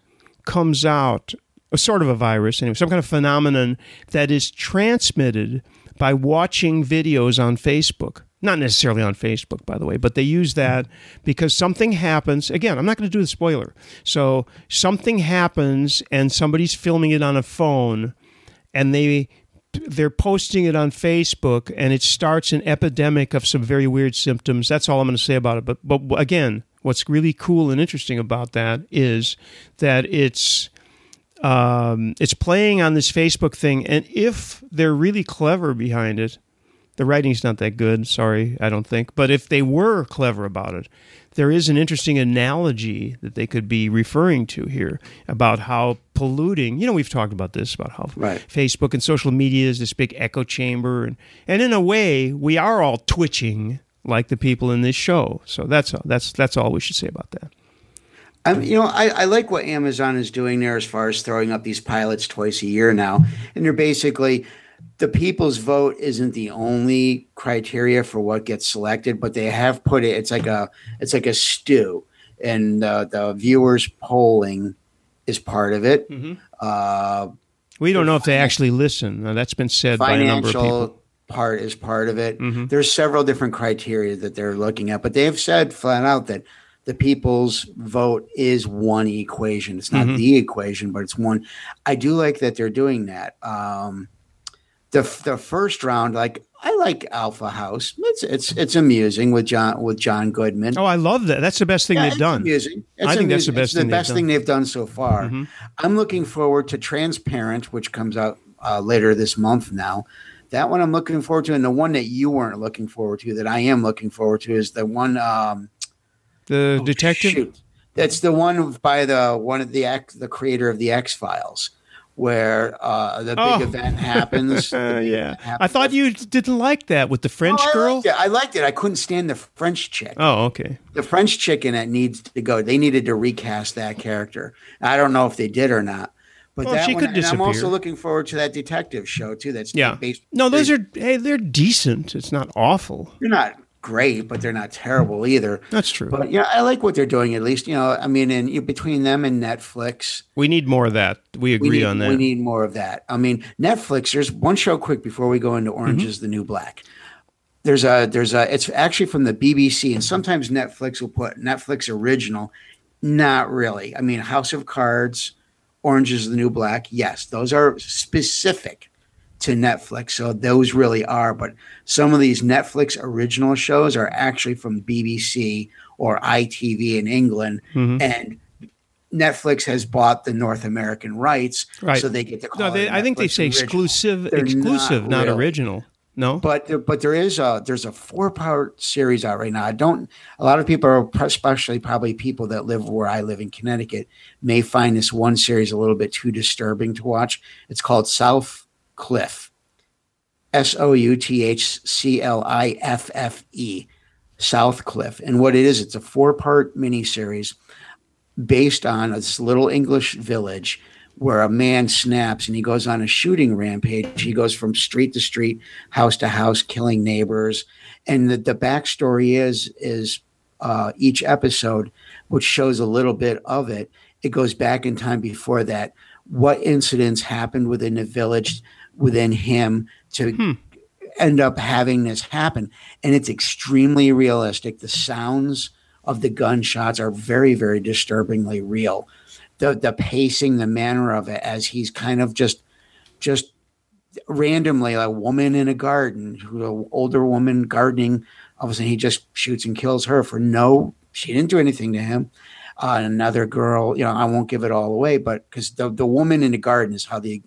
comes out, a sort of a virus anyway, some kind of phenomenon that is transmitted by watching videos on Facebook. Not necessarily on Facebook, by the way, but they use that because something happens. Again, I'm not going to do the spoiler. So something happens and somebody's filming it on a phone and they they're posting it on Facebook and it starts an epidemic of some very weird symptoms. That's all I'm going to say about it. But but again, what's really cool and interesting about that is that it's um, it's playing on this Facebook thing. And if they're really clever behind it, the writing's not that good, sorry, I don't think. But if they were clever about it, there is an interesting analogy that they could be referring to here about how polluting, you know, we've talked about this, about how right. Facebook and social media is this big echo chamber. And, and in a way, we are all twitching like the people in this show. So that's all, that's, that's all we should say about that. Um, you know, I, I like what Amazon is doing there as far as throwing up these pilots twice a year now. And they're basically... the people's vote isn't the only criteria for what gets selected, but they have put it. It's like a it's like a stew, and uh, the viewers polling is part of it. Mm-hmm. Uh, we don't know if they actually listen. Now, that's been said by a number of people. Financial part is part of it. Mm-hmm. There's several different criteria that they're looking at, but they have said flat out that the people's vote is one equation. It's not mm-hmm. the equation, but it's one. I do like that they're doing that. Um, The the first round, like I like Alpha House. It's it's it's amusing with John with John Goodman. Oh, I love that. That's the best thing yeah, they've it's done. Amusing. It's I think amusing. That's the best. It's thing the best they've thing done. they've done so far. Mm-hmm. I'm looking forward to Transparent, which comes out uh, later this month. Now, that one I'm looking forward to, and the one that you weren't looking forward to that I am looking forward to is the one. Um, the oh, detective. Shoot. That's the one by the one of the the creator of the X-Files. Where uh, the big oh. event happens. Uh, yeah, event happens. I thought you didn't like that with the French oh, I girl. Liked I liked it. I couldn't stand the French chick. Oh, okay. The French chick in it needs to go. They needed to recast that character. I don't know if they did or not. But well, that she one, could disappear. I'm also looking forward to that detective show too. That's yeah. Based no, those are hey, they're decent. It's not awful. They're not great, but they're not terrible either. That's true. But yeah, you know, I like what they're doing. At least you know, I mean, and you know, between them and Netflix, we need more of that. We agree we need, on that. We need more of that. I mean, Netflix. There's one show quick before we go into Orange mm-hmm. is the New Black. There's a there's a. It's actually from the B B C, and sometimes Netflix will put Netflix original. Not really. I mean, House of Cards, Orange is the New Black. Yes, those are specific to Netflix, so those really are. But some of these Netflix original shows are actually from B B C or I T V in England, mm-hmm. and Netflix has bought the North American rights, right. so they get to call no, they, it I think they say original. exclusive, They're exclusive, not, not really. original. No, but but there is a there's a four part series out right now. I don't. A lot of people, are especially probably people that live where I live in Connecticut, may find this one series a little bit too disturbing to watch. It's called South Cliff, S O U T H C L I F F E, South Cliff. And what it is, it's a four-part miniseries based on this little English village where a man snaps and he goes on a shooting rampage. He goes from street to street, house to house, killing neighbors. And the, the backstory is, is uh, each episode, which shows a little bit of it, it goes back in time before that. What incidents happened within the village within him to hmm. end up having this happen. And it's extremely realistic. The sounds of the gunshots are very, very disturbingly real. The the pacing, the manner of it as he's kind of just, just randomly a woman in a garden, who's an older woman gardening. All of a sudden he just shoots and kills her for no, she didn't do anything to him. Uh, another girl, you know, I won't give it all away, but because the, the woman in the garden is how the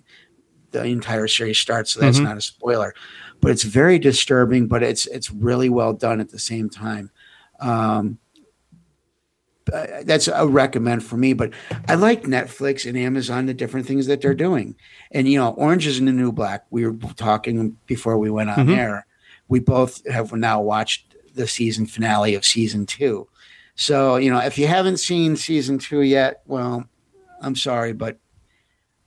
the entire series starts, so that's mm-hmm. not a spoiler. But it's very disturbing, but it's it's really well done at the same time. Um, that's a recommend for me. But I like Netflix and Amazon, the different things that they're doing. And, you know, Orange is the New Black. We were talking before we went on mm-hmm. air. We both have now watched the season finale of season two. So, you know, if you haven't seen season two yet, well, I'm sorry, but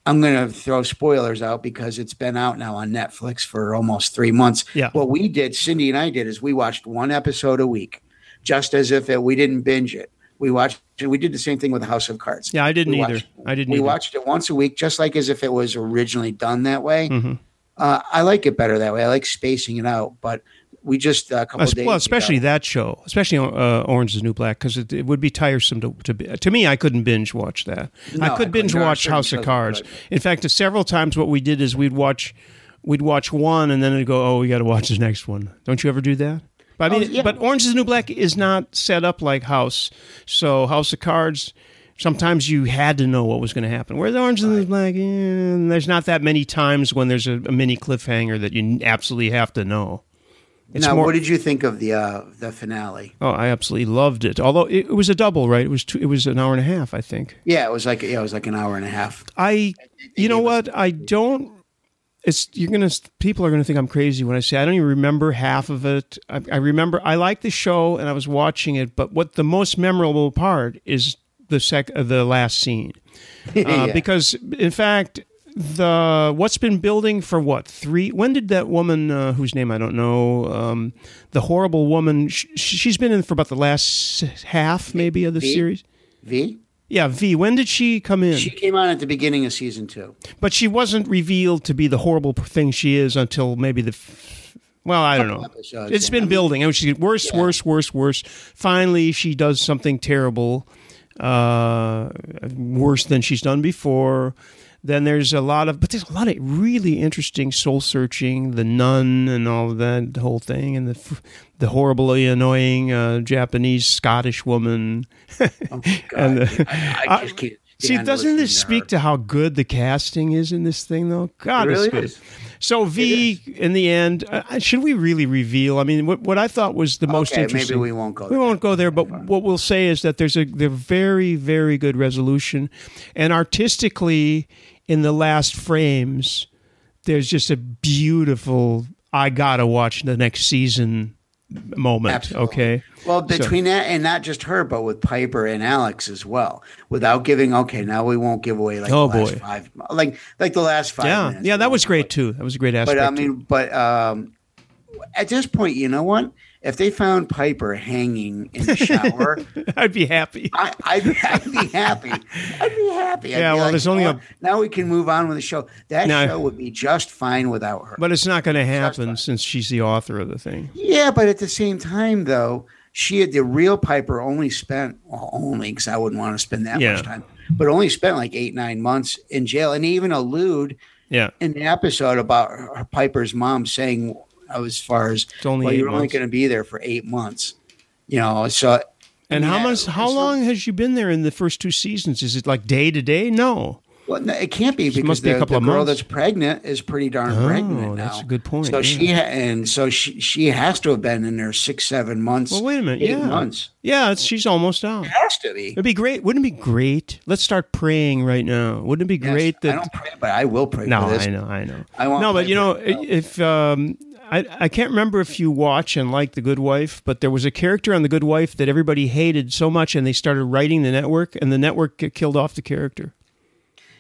I'm going to throw spoilers out because it's been out now on Netflix for almost three months. Yeah. What we did, Cindy and I did, is we watched one episode a week, just as if it, we didn't binge it. We watched. We did the same thing with House of Cards. Yeah, I didn't we either. Watched, I didn't. We either. watched it once a week, just like as if it was originally done that way. Mm-hmm. Uh, I like it better that way. I like spacing it out, but we just a couple uh, of days. Well, especially ago. that show, especially uh, Orange is the New Black, because it, it would be tiresome to to, be, to me. I couldn't binge watch that. No, I could I binge watch House of Cards. In fact, several times what we did is we'd watch, we'd watch one, and then it'd go, oh, we got to watch the next one. Don't you ever do that? But I mean, oh, yeah. but Orange is the New Black is not set up like House. So House of Cards, sometimes you had to know what was going to happen. Whereas Orange is the New Black, eh, there's not that many times when there's a, a mini cliffhanger that you absolutely have to know. It's now, more, what did you think of the uh, the finale? Oh, I absolutely loved it. Although it, it was a double, right? It was two, it was an hour and a half, I think. Yeah, it was like yeah, it was like an hour and a half. I, you know what? I don't. It's you're gonna. People are gonna think I'm crazy when I say I don't even remember half of it. I, I remember I liked the show and I was watching it, but what the most memorable part is the sec uh, the last scene, uh, yeah. because in fact the what's been building for what three? When did that woman uh, whose name I don't know, um, the horrible woman? Sh- she's been in for about the last half maybe of the v? series. V. Yeah, V. When did she come in? She came on at the beginning of season two. But she wasn't revealed to be the horrible thing she is until maybe the... Well, I don't know. It's been building. I mean, she's worse, yeah. worse, worse, worse. Finally, she does something terrible, uh, worse than she's done before. Then there's a lot of... But there's a lot of really interesting soul-searching, the nun and all of that, the whole thing, and the... the horribly annoying uh, Japanese Scottish woman. Oh my God. and the, I, I just can't see, doesn't this speak to how good the casting is in this thing, though? God, it really it's good. Is. So V, is. in the end, uh, should we really reveal? I mean, what, what I thought was the okay, most interesting. Maybe we won't go there. We won't go there, but what we'll say is that there's a they're very, very good resolution. And artistically, in the last frames, there's just a beautiful, I gotta watch the next season moment. Absolutely. Okay. Well, between so. that and not just her, but with Piper and Alex as well, without giving. Okay, now we won't give away like oh the last boy, five, like like the last five. Yeah, minutes. yeah, that was great too. That was a great aspect. But I mean, too. but um, at this point, you know what? If they found Piper hanging in the shower, I'd be happy. I, I'd, I'd be happy. I'd be happy. I'd yeah. Be well, like, there's only oh, a... now we can move on with the show. That now, show would be just fine without her. But it's not going to happen since she's the author of the thing. Yeah, but at the same time, though, she had the real Piper only spent well, only because I wouldn't want to spend that yeah. much time, but only spent like eight nine months in jail, and even allude yeah. in the episode about her, Piper's mom saying. As far as only well, you're months. only going to be there for eight months, you know. So, and, and how much? How long has she been there in the first two seasons? Is it like day to day? No. Well, no, it can't be because be the, the girl months. that's pregnant is pretty darn oh, pregnant now. That's a good point. So yeah. she ha- and so she she has to have been in there six, seven months. Well, wait a minute, eight yeah, months. Yeah, it's, she's almost out. It has to be. It'd be great. Wouldn't it be great? Let's start praying right now. Wouldn't it be yes, great that I don't pray, but I will pray. No, for this. I know, I know. I won't no, but you know, if. Um, I, I can't remember if you watch and like The Good Wife, but there was a character on The Good Wife that everybody hated so much, and they started writing the network, and the network killed off the character.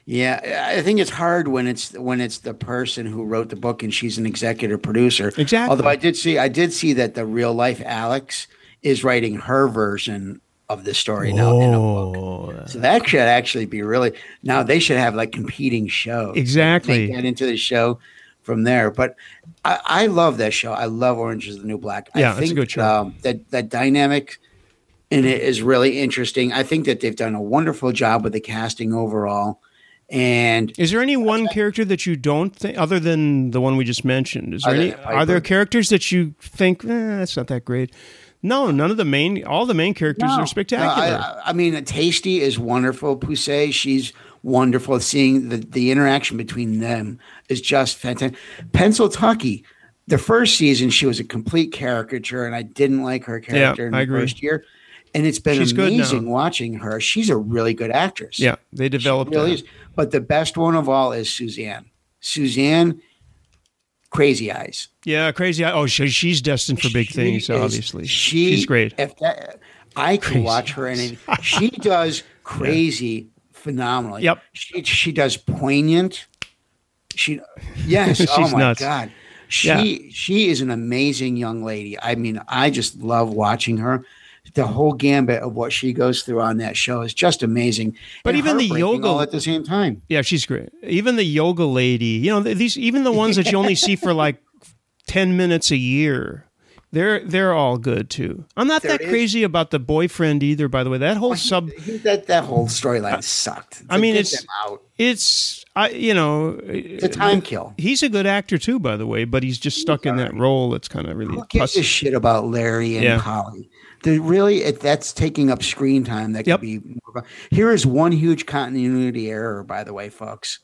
Yeah, I think it's hard when it's when it's the person who wrote the book and she's an executive producer. Exactly. Although I did see I did see that the real life Alex is writing her version of the story now in a book. So that should actually be really now they should have like competing shows. Exactly. Make that into the show. From there, but I, I love that show. I love Orange is the New Black. Yeah, I think, that's a good show. Um, that that dynamic in it is really interesting. I think that they've done a wonderful job with the casting overall. And is there any one that, character that you don't think, other than the one we just mentioned? Is there any? Are there characters that you think eh, that's not that great? No, none of the main. All the main characters no, are spectacular. No, I, I mean, Tasty is wonderful. Poussey, she's wonderful. Seeing the, the interaction between them is just fantastic. Pencil Tucky, the first season, she was a complete caricature, and I didn't like her character yeah, in I the agree. first year. And it's been She's amazing watching her. She's a really good actress. Yeah, they developed she really is. But the best one of all is Suzanne. Suzanne, Crazy Eyes. Yeah, Crazy Eyes. Oh, she, she's destined for big she things, is, obviously. She, she's great. If that, I could crazy watch her. And she does crazy yeah. phenomenally. Yep. She, she does poignant. She Yes. she's oh, my nuts. God. She yeah. She is an amazing young lady. I mean, I just love watching her. The whole gambit of what she goes through on that show is just amazing. But even the yoga all at the same time. Yeah, she's great. Even the yoga lady, you know, these even the ones that you only see for like ten minutes a year, they're they're all good too. I'm not there that crazy is. about the boyfriend either. By the way, that whole well, sub he, that that whole storyline sucked. It's I mean, it's out. it's I you know it's a time kill. He's a good actor too, by the way, but he's just stuck he's in that right. role. That's kind of really. Who gives a shit about Larry and yeah. Holly? They're really, it, that's taking up screen time. That could yep. be more. Here is one huge continuity error, by the way, folks,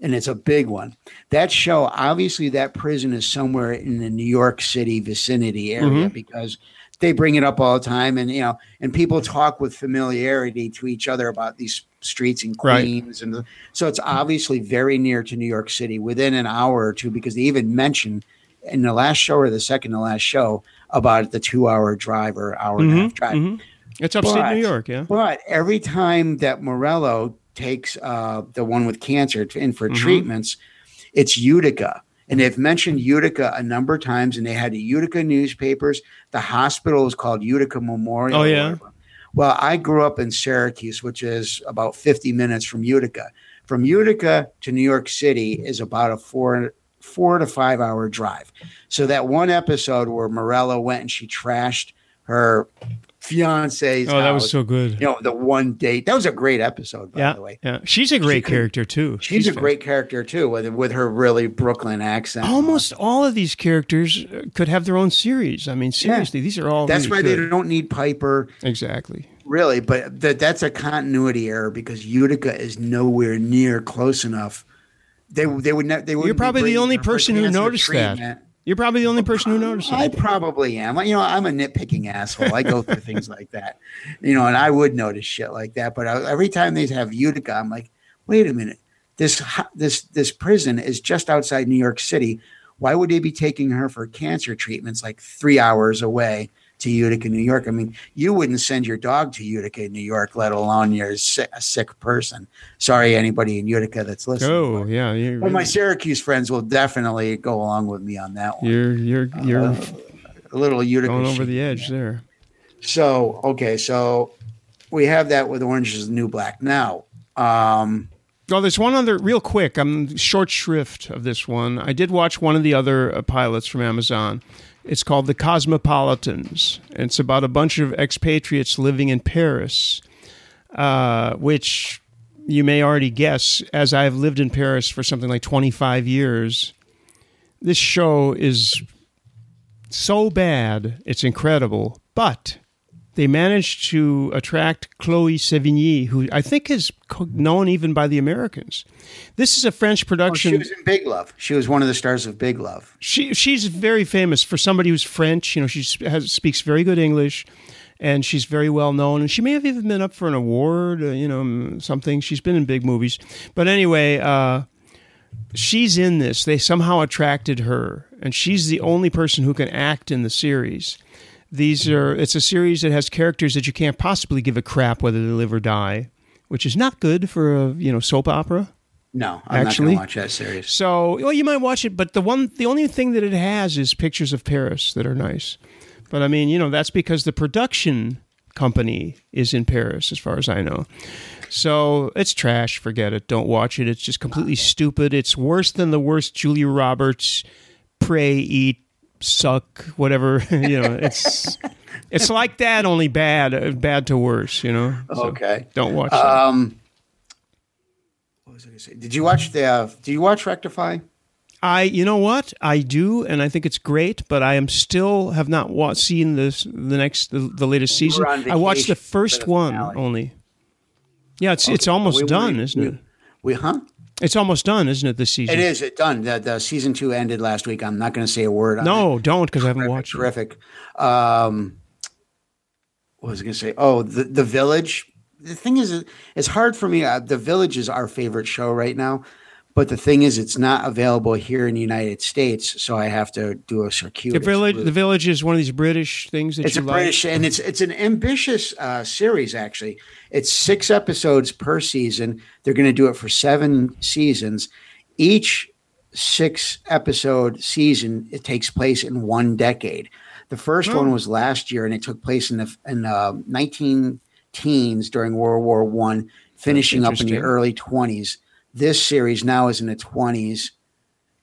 and it's a big one. That show, obviously, that prison is somewhere in the New York City vicinity area mm-hmm. because they bring it up all the time, and you know, and people talk with familiarity to each other about these streets in Queens, right. and the, so it's obviously very near to New York City, within an hour or two, because they even mentioned in the last show or the second to last show about the two-hour drive or hour mm-hmm, and a half drive. Mm-hmm. It's upstate but, New York, yeah. But every time that Morello takes uh, the one with cancer in for mm-hmm. treatments, it's Utica. And they've mentioned Utica a number of times, and they had the Utica newspapers. The hospital is called Utica Memorial. Oh, yeah. Well, I grew up in Syracuse, which is about fifty minutes from Utica. From Utica to New York City is about a four four to five hour drive. So that one episode where Morella went and she trashed her fiance's. Oh, house, that was so good. You know, the one date. That was a great episode, by yeah, the way. Yeah. She's a great she, character too. She's, she's a fun. great character too, with, with her really Brooklyn accent. Almost all of these characters could have their own series. I mean, seriously, yeah. these are all. That's really why good. They don't need Piper. Exactly. Really. But th- that's a continuity error because Utica is nowhere near close enough. They they would not. They would. You're probably the only person who noticed that. You're probably the only person who noticed that. I probably am. You know, I'm a nitpicking asshole. I go through things like that. You know, and I would notice shit like that. But I, every time they have Utica, I'm like, wait a minute. This this this prison is just outside New York City. Why would they be taking her for cancer treatments like three hours away to Utica, New York? I mean, you wouldn't send your dog to Utica, New York, let alone you're a sick, a sick person. Sorry, anybody in Utica that's listening. Oh, but, yeah. But well, my Syracuse friends will definitely go along with me on that one. You're you're you're uh, a little Utica going over the edge there. there. So okay, so we have that with Orange is the New Black now. Um, Oh, there's one other, real quick, I'm short shrift of this one. I did watch one of the other uh, pilots from Amazon. It's called The Cosmopolitans. And it's about a bunch of expatriates living in Paris, uh, which you may already guess, as I've lived in Paris for something like twenty-five years, this show is so bad, it's incredible. But they managed to attract Chloé Sevigny, who I think is known even by the Americans. This is a French production. Oh, she was in Big Love. She was one of the stars of Big Love. She she's very famous for somebody who's French. You know, she has, speaks very good English, and she's very well known. And she may have even been up for an award, you know, something. She's been in big movies. But anyway, uh, she's in this. They somehow attracted her, and she's the only person who can act in the series. These are, it's a series that has characters that you can't possibly give a crap whether they live or die, which is not good for a, you know, soap opera. No, I'm actually. not going to watch that series. So, well, you might watch it, but the one, the only thing that it has is pictures of Paris that are nice. But I mean, you know, that's because the production company is in Paris, as far as I know. So it's trash. Forget it. Don't watch it. It's just completely okay. stupid. It's worse than the worst Julia Roberts, pray, eat, suck, whatever, you know, it's it's like that, only bad, bad to worse, you know? So okay. Don't watch that. Um, what was I going to say? Did you watch the, uh, do you watch Rectify? I, you know what? I do, and I think it's great, but I am still, have not wa- seen this, the next, the, the latest season. I watched the first one finale. only. Yeah, it's okay. it's almost we, done, we, isn't we, it? We, huh? It's almost done, isn't it, this season? It is. It's done. The, the season two ended last week. I'm not going to say a word on no, it. No, don't, because I haven't watched it. Terrific. Um, what was I going to say? Oh, the, the Village. The thing is, it's hard for me. Uh, the Village is our favorite show right now. But the thing is, it's not available here in the United States, so I have to do a circuitous. The Village, the Village is one of these British things that it's you like. It's a British, and it's it's an ambitious uh, series, actually. It's six episodes per season. They're going to do it for seven seasons. Each six-episode season, it takes place in one decade. The first oh. one was last year, and it took place in the in, uh, nineteen teens during World War One, finishing up in the early twenties. This series now is in the twenties,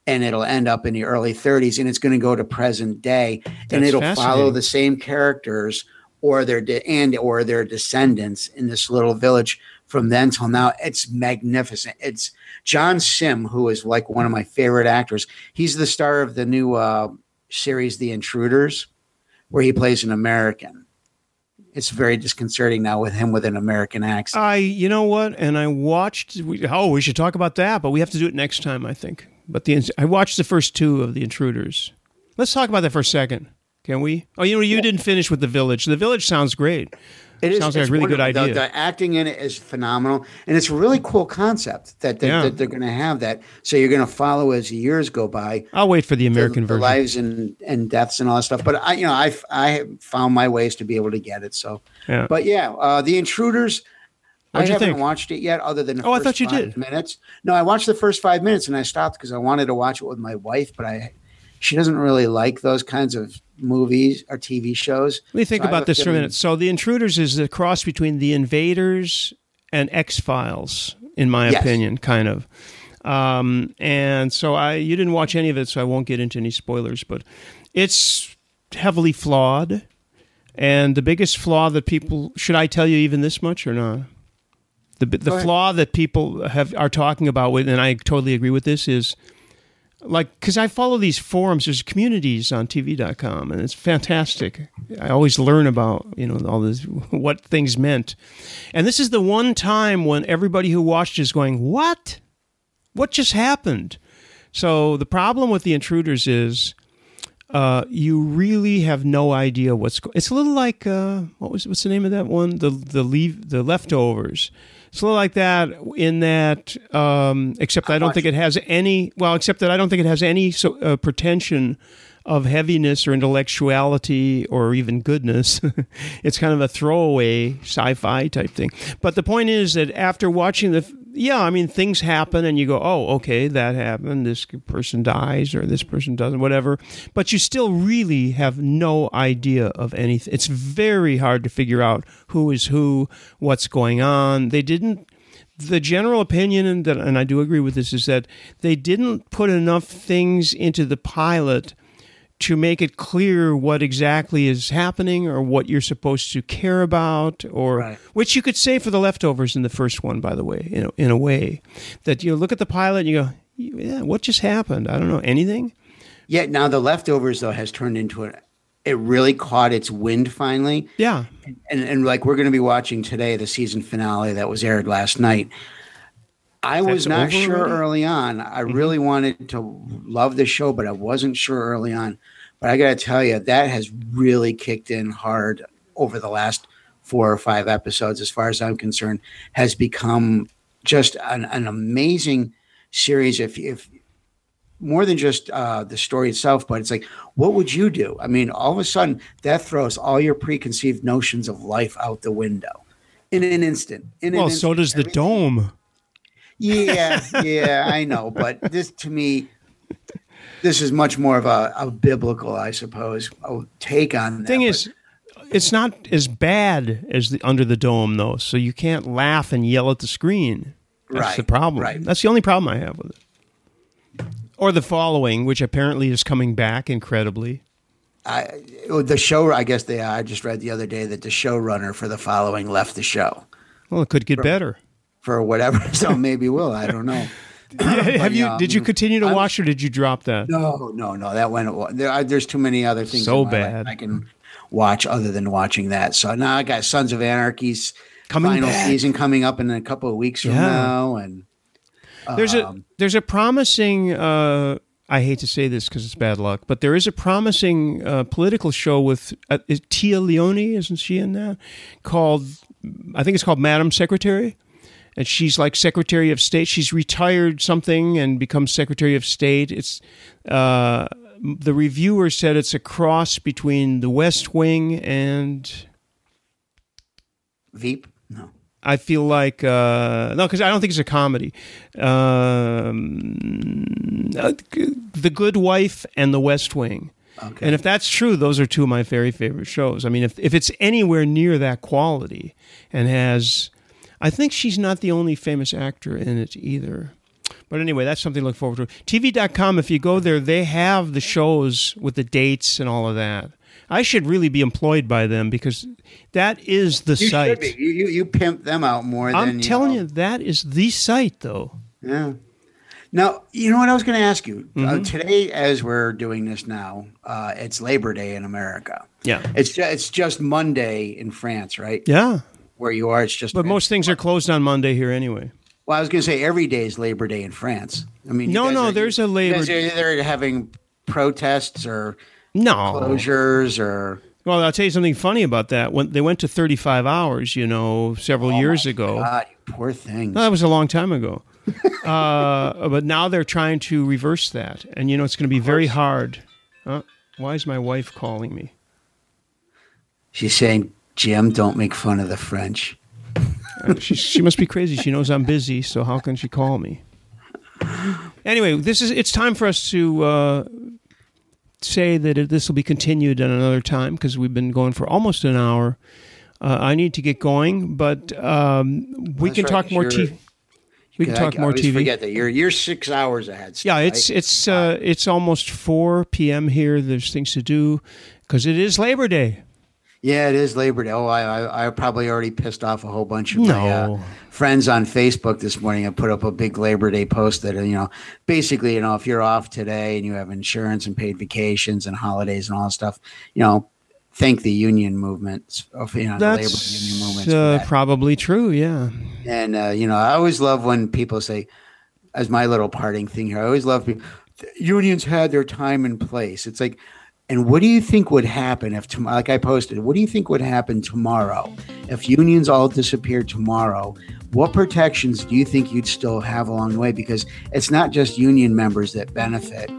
and it'll end up in the early thirties, and it's going to go to present day, That's and it'll follow the same characters or their de- and or their descendants in this little village from then till now. It's magnificent. It's John Simm, who is like one of my favorite actors. He's the star of the new uh, series, The Intruders, where he plays an American. It's very disconcerting now with him with an American accent. I, you know what? And I watched, we, oh, we should talk about that, but we have to do it next time, I think. But the I watched the first two of The Intruders. Let's talk about that for a second. Can we? Oh, you know, you didn't finish with The Village. The Village sounds great. It is, sounds like a really good idea. The, the acting in it is phenomenal. And it's a really cool concept that, that, yeah. that they're going to have that. So you're going to follow as the years go by. I'll wait for the American the, version. The lives and, and deaths and all that stuff. But, I, you know, I I found my ways to be able to get it. So, yeah. But, yeah, uh, The Intruders, What'd I haven't think? watched it yet other than the oh, first I thought you five did. minutes. No, I watched the first five minutes and I stopped because I wanted to watch it with my wife. But I she doesn't really like those kinds of movies or T V shows. Let me think so about this feeling- for a minute. So The Intruders is the cross between The Invaders and X-Files, in my yes. opinion, kind of. Um, and so I, you didn't watch any of it, so I won't get into any spoilers, but it's heavily flawed. And the biggest flaw that people, should I tell you even this much or not? The, the flaw that people have are talking about, with, and I totally agree with this, is... Like, because I follow these forums, there's communities on T V dot com, and it's fantastic. I always learn about, you know, all this, what things meant. And this is the one time when everybody who watched is going, what? What just happened? So the problem with The Intruders is uh, you really have no idea what's going on. It's a little like, uh, what was what's the name of that one? The the leave, The Leftovers. It's a little like that in that, um, except I don't think it has any, well, except that I don't think it has any so, uh, pretension of heaviness or intellectuality or even goodness. It's kind of a throwaway sci-fi type thing. But the point is that after watching the, yeah, I mean, things happen and you go, oh, okay, that happened. This person dies or this person doesn't, whatever. But you still really have no idea of anything. It's very hard to figure out who is who, what's going on. They didn't, the general opinion, and, that, and I do agree with this, is that they didn't put enough things into the pilot to make it clear what exactly is happening or what you're supposed to care about, or right. which you could say for The Leftovers in the first one, by the way, you know, in a way that you look at the pilot and you go, yeah, what just happened? I don't know anything. Yeah. Now The Leftovers though has turned into it. It really caught its wind finally. Yeah. And, and, and like, we're going to be watching today, the season finale that was aired last night. I was That's not sure already? early on. I mm-hmm. really wanted to love the show, but I wasn't sure early on. But I got to tell you, that has really kicked in hard over the last four or five episodes, as far as I'm concerned, has become just an, an amazing series. If, if more than just uh, the story itself, but it's like, what would you do? I mean, all of a sudden, that throws all your preconceived notions of life out the window in an instant. In well, an instant. So does the Everything- dome. yeah, yeah, I know. But this, to me, this is much more of a, a biblical, I suppose, take on that. The thing is, it's not as bad as the Under the Dome, though, so you can't laugh and yell at the screen. That's right, the problem. Right. That's the only problem I have with it. Or The Following, which apparently is coming back incredibly. I, the show, I guess they, I just read the other day that the showrunner for The Following left the show. Well, it could get better. For whatever, so maybe will I don't know. Have but, you? Um, did you continue to I'm, watch, or did you drop that? No, no, no. That went. There, I, there's too many other things. So bad. I can watch other than watching that. So now I got Sons of Anarchy's coming final back. season coming up in a couple of weeks yeah. from now, and There's um, a there's a promising. Uh, I hate to say this because it's bad luck, but there is a promising uh, political show with uh, is Tia Leone, isn't she in that? Called, I think it's called Madam Secretary. And she's like Secretary of State. She's retired something and becomes Secretary of State. It's uh, the reviewer said it's a cross between The West Wing and Veep. No, I feel like uh, no, because I don't think it's a comedy. Um, The Good Wife and The West Wing. Okay. And if that's true, those are two of my very favorite shows. I mean, if if it's anywhere near that quality and has. I think she's not the only famous actor in it either. But anyway, that's something to look forward to. T V dot com, if you go there, they have the shows with the dates and all of that. I should really be employed by them because that is the you site. Should be. You, you, you pimp them out more I'm than I'm telling you, know. you, that is the site, though. Yeah. Now, you know what I was going to ask you? Mm-hmm. Uh, today, as we're doing this now, uh, it's Labor Day in America. Yeah. It's just, it's just Monday in France, right? Yeah. Where you are, it's just... But most things are closed on Monday here anyway. Well, I was going to say every day is Labor Day in France. I mean, No, no, are, there's a Labor Day. They're having protests or no. closures or... Well, I'll tell you something funny about that. When they went to thirty-five hours, you know, several oh years ago. God, poor things. No, that was a long time ago. uh, but now they're trying to reverse that. And, you know, it's going to be very hard. Huh? Why is my wife calling me? She's saying... Jim, don't make fun of the French. she, she must be crazy. She knows I'm busy, so how can she call me? Anyway, this is it's time for us to uh, say that it, this will be continued at another time because we've been going for almost an hour. Uh, I need to get going, but um, we, can, right, talk sure. t- we can talk I, more T V. We can talk more T V. I forget that. You're, you're six hours ahead. Still, yeah, it's, right? it's, uh, it's almost four p.m. here. There's things to do because it is Labor Day. Yeah, it is Labor Day. Oh, I, I I probably already pissed off a whole bunch of no. my uh, friends on Facebook this morning. I put up a big Labor Day post that, you know, basically, you know, if you're off today and you have insurance and paid vacations and holidays and all that stuff, you know, thank the union movements. You know, That's the labor union movements uh, that. probably true, yeah. And, uh, you know, I always love when people say, as my little parting thing here, I always love people, unions had their time and place. It's like, and what do you think would happen if, tomorrow, like I posted, what do you think would happen tomorrow? If unions all disappeared tomorrow, what protections do you think you'd still have along the way? Because it's not just union members that benefit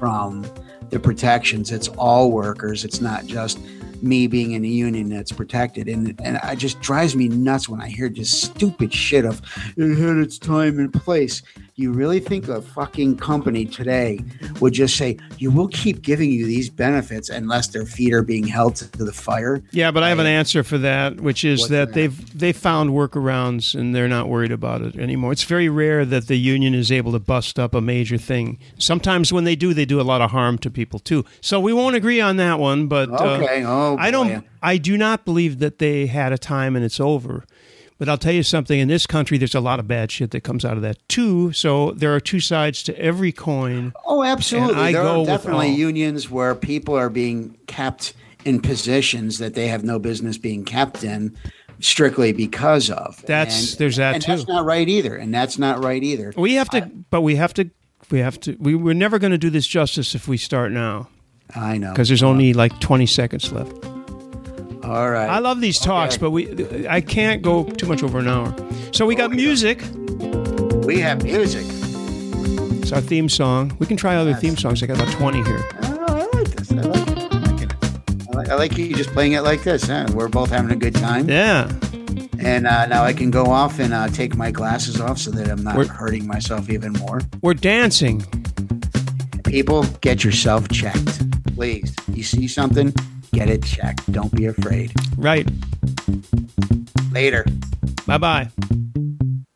from the protections. It's all workers. It's not just me being in a union that's protected. And and it just drives me nuts when I hear just stupid shit of, it had its time and place. You really think a fucking company today would just say, you will keep giving you these benefits unless their feet are being held to the fire? Yeah, but I have an answer for that, which is that, that they've they found workarounds and they're not worried about it anymore. It's very rare that the union is able to bust up a major thing. Sometimes when they do, they do a lot of harm to people too. So we won't agree on that one, but okay. uh, oh, I don't. I do not believe that they had a time and it's over. But I'll tell you something, in this country, there's a lot of bad shit that comes out of that, too. So there are two sides to every coin. Oh, absolutely. And I there go are definitely with unions where people are being kept in positions that they have no business being kept in strictly because of. That's and, There's that, and too. And that's not right either. And that's not right either. We have to, I, but we have to, we have to, we, we're never going to do this justice if we start now. I know. Because there's only like twenty seconds left. All right. I love these talks, okay. but we I can't go too much over an hour. So we got okay. music. We have music. It's our theme song. We can try other yes. theme songs. I got about twenty here. Oh, I like this. I like it. I like, it. I like, I like you just playing it like this. Huh? We're both having a good time. Yeah. And uh, now I can go off and uh, take my glasses off so that I'm not we're, hurting myself even more. We're dancing. People, get yourself checked. Please. You see something? Get it checked. Don't be afraid. Right. Later. Bye-bye.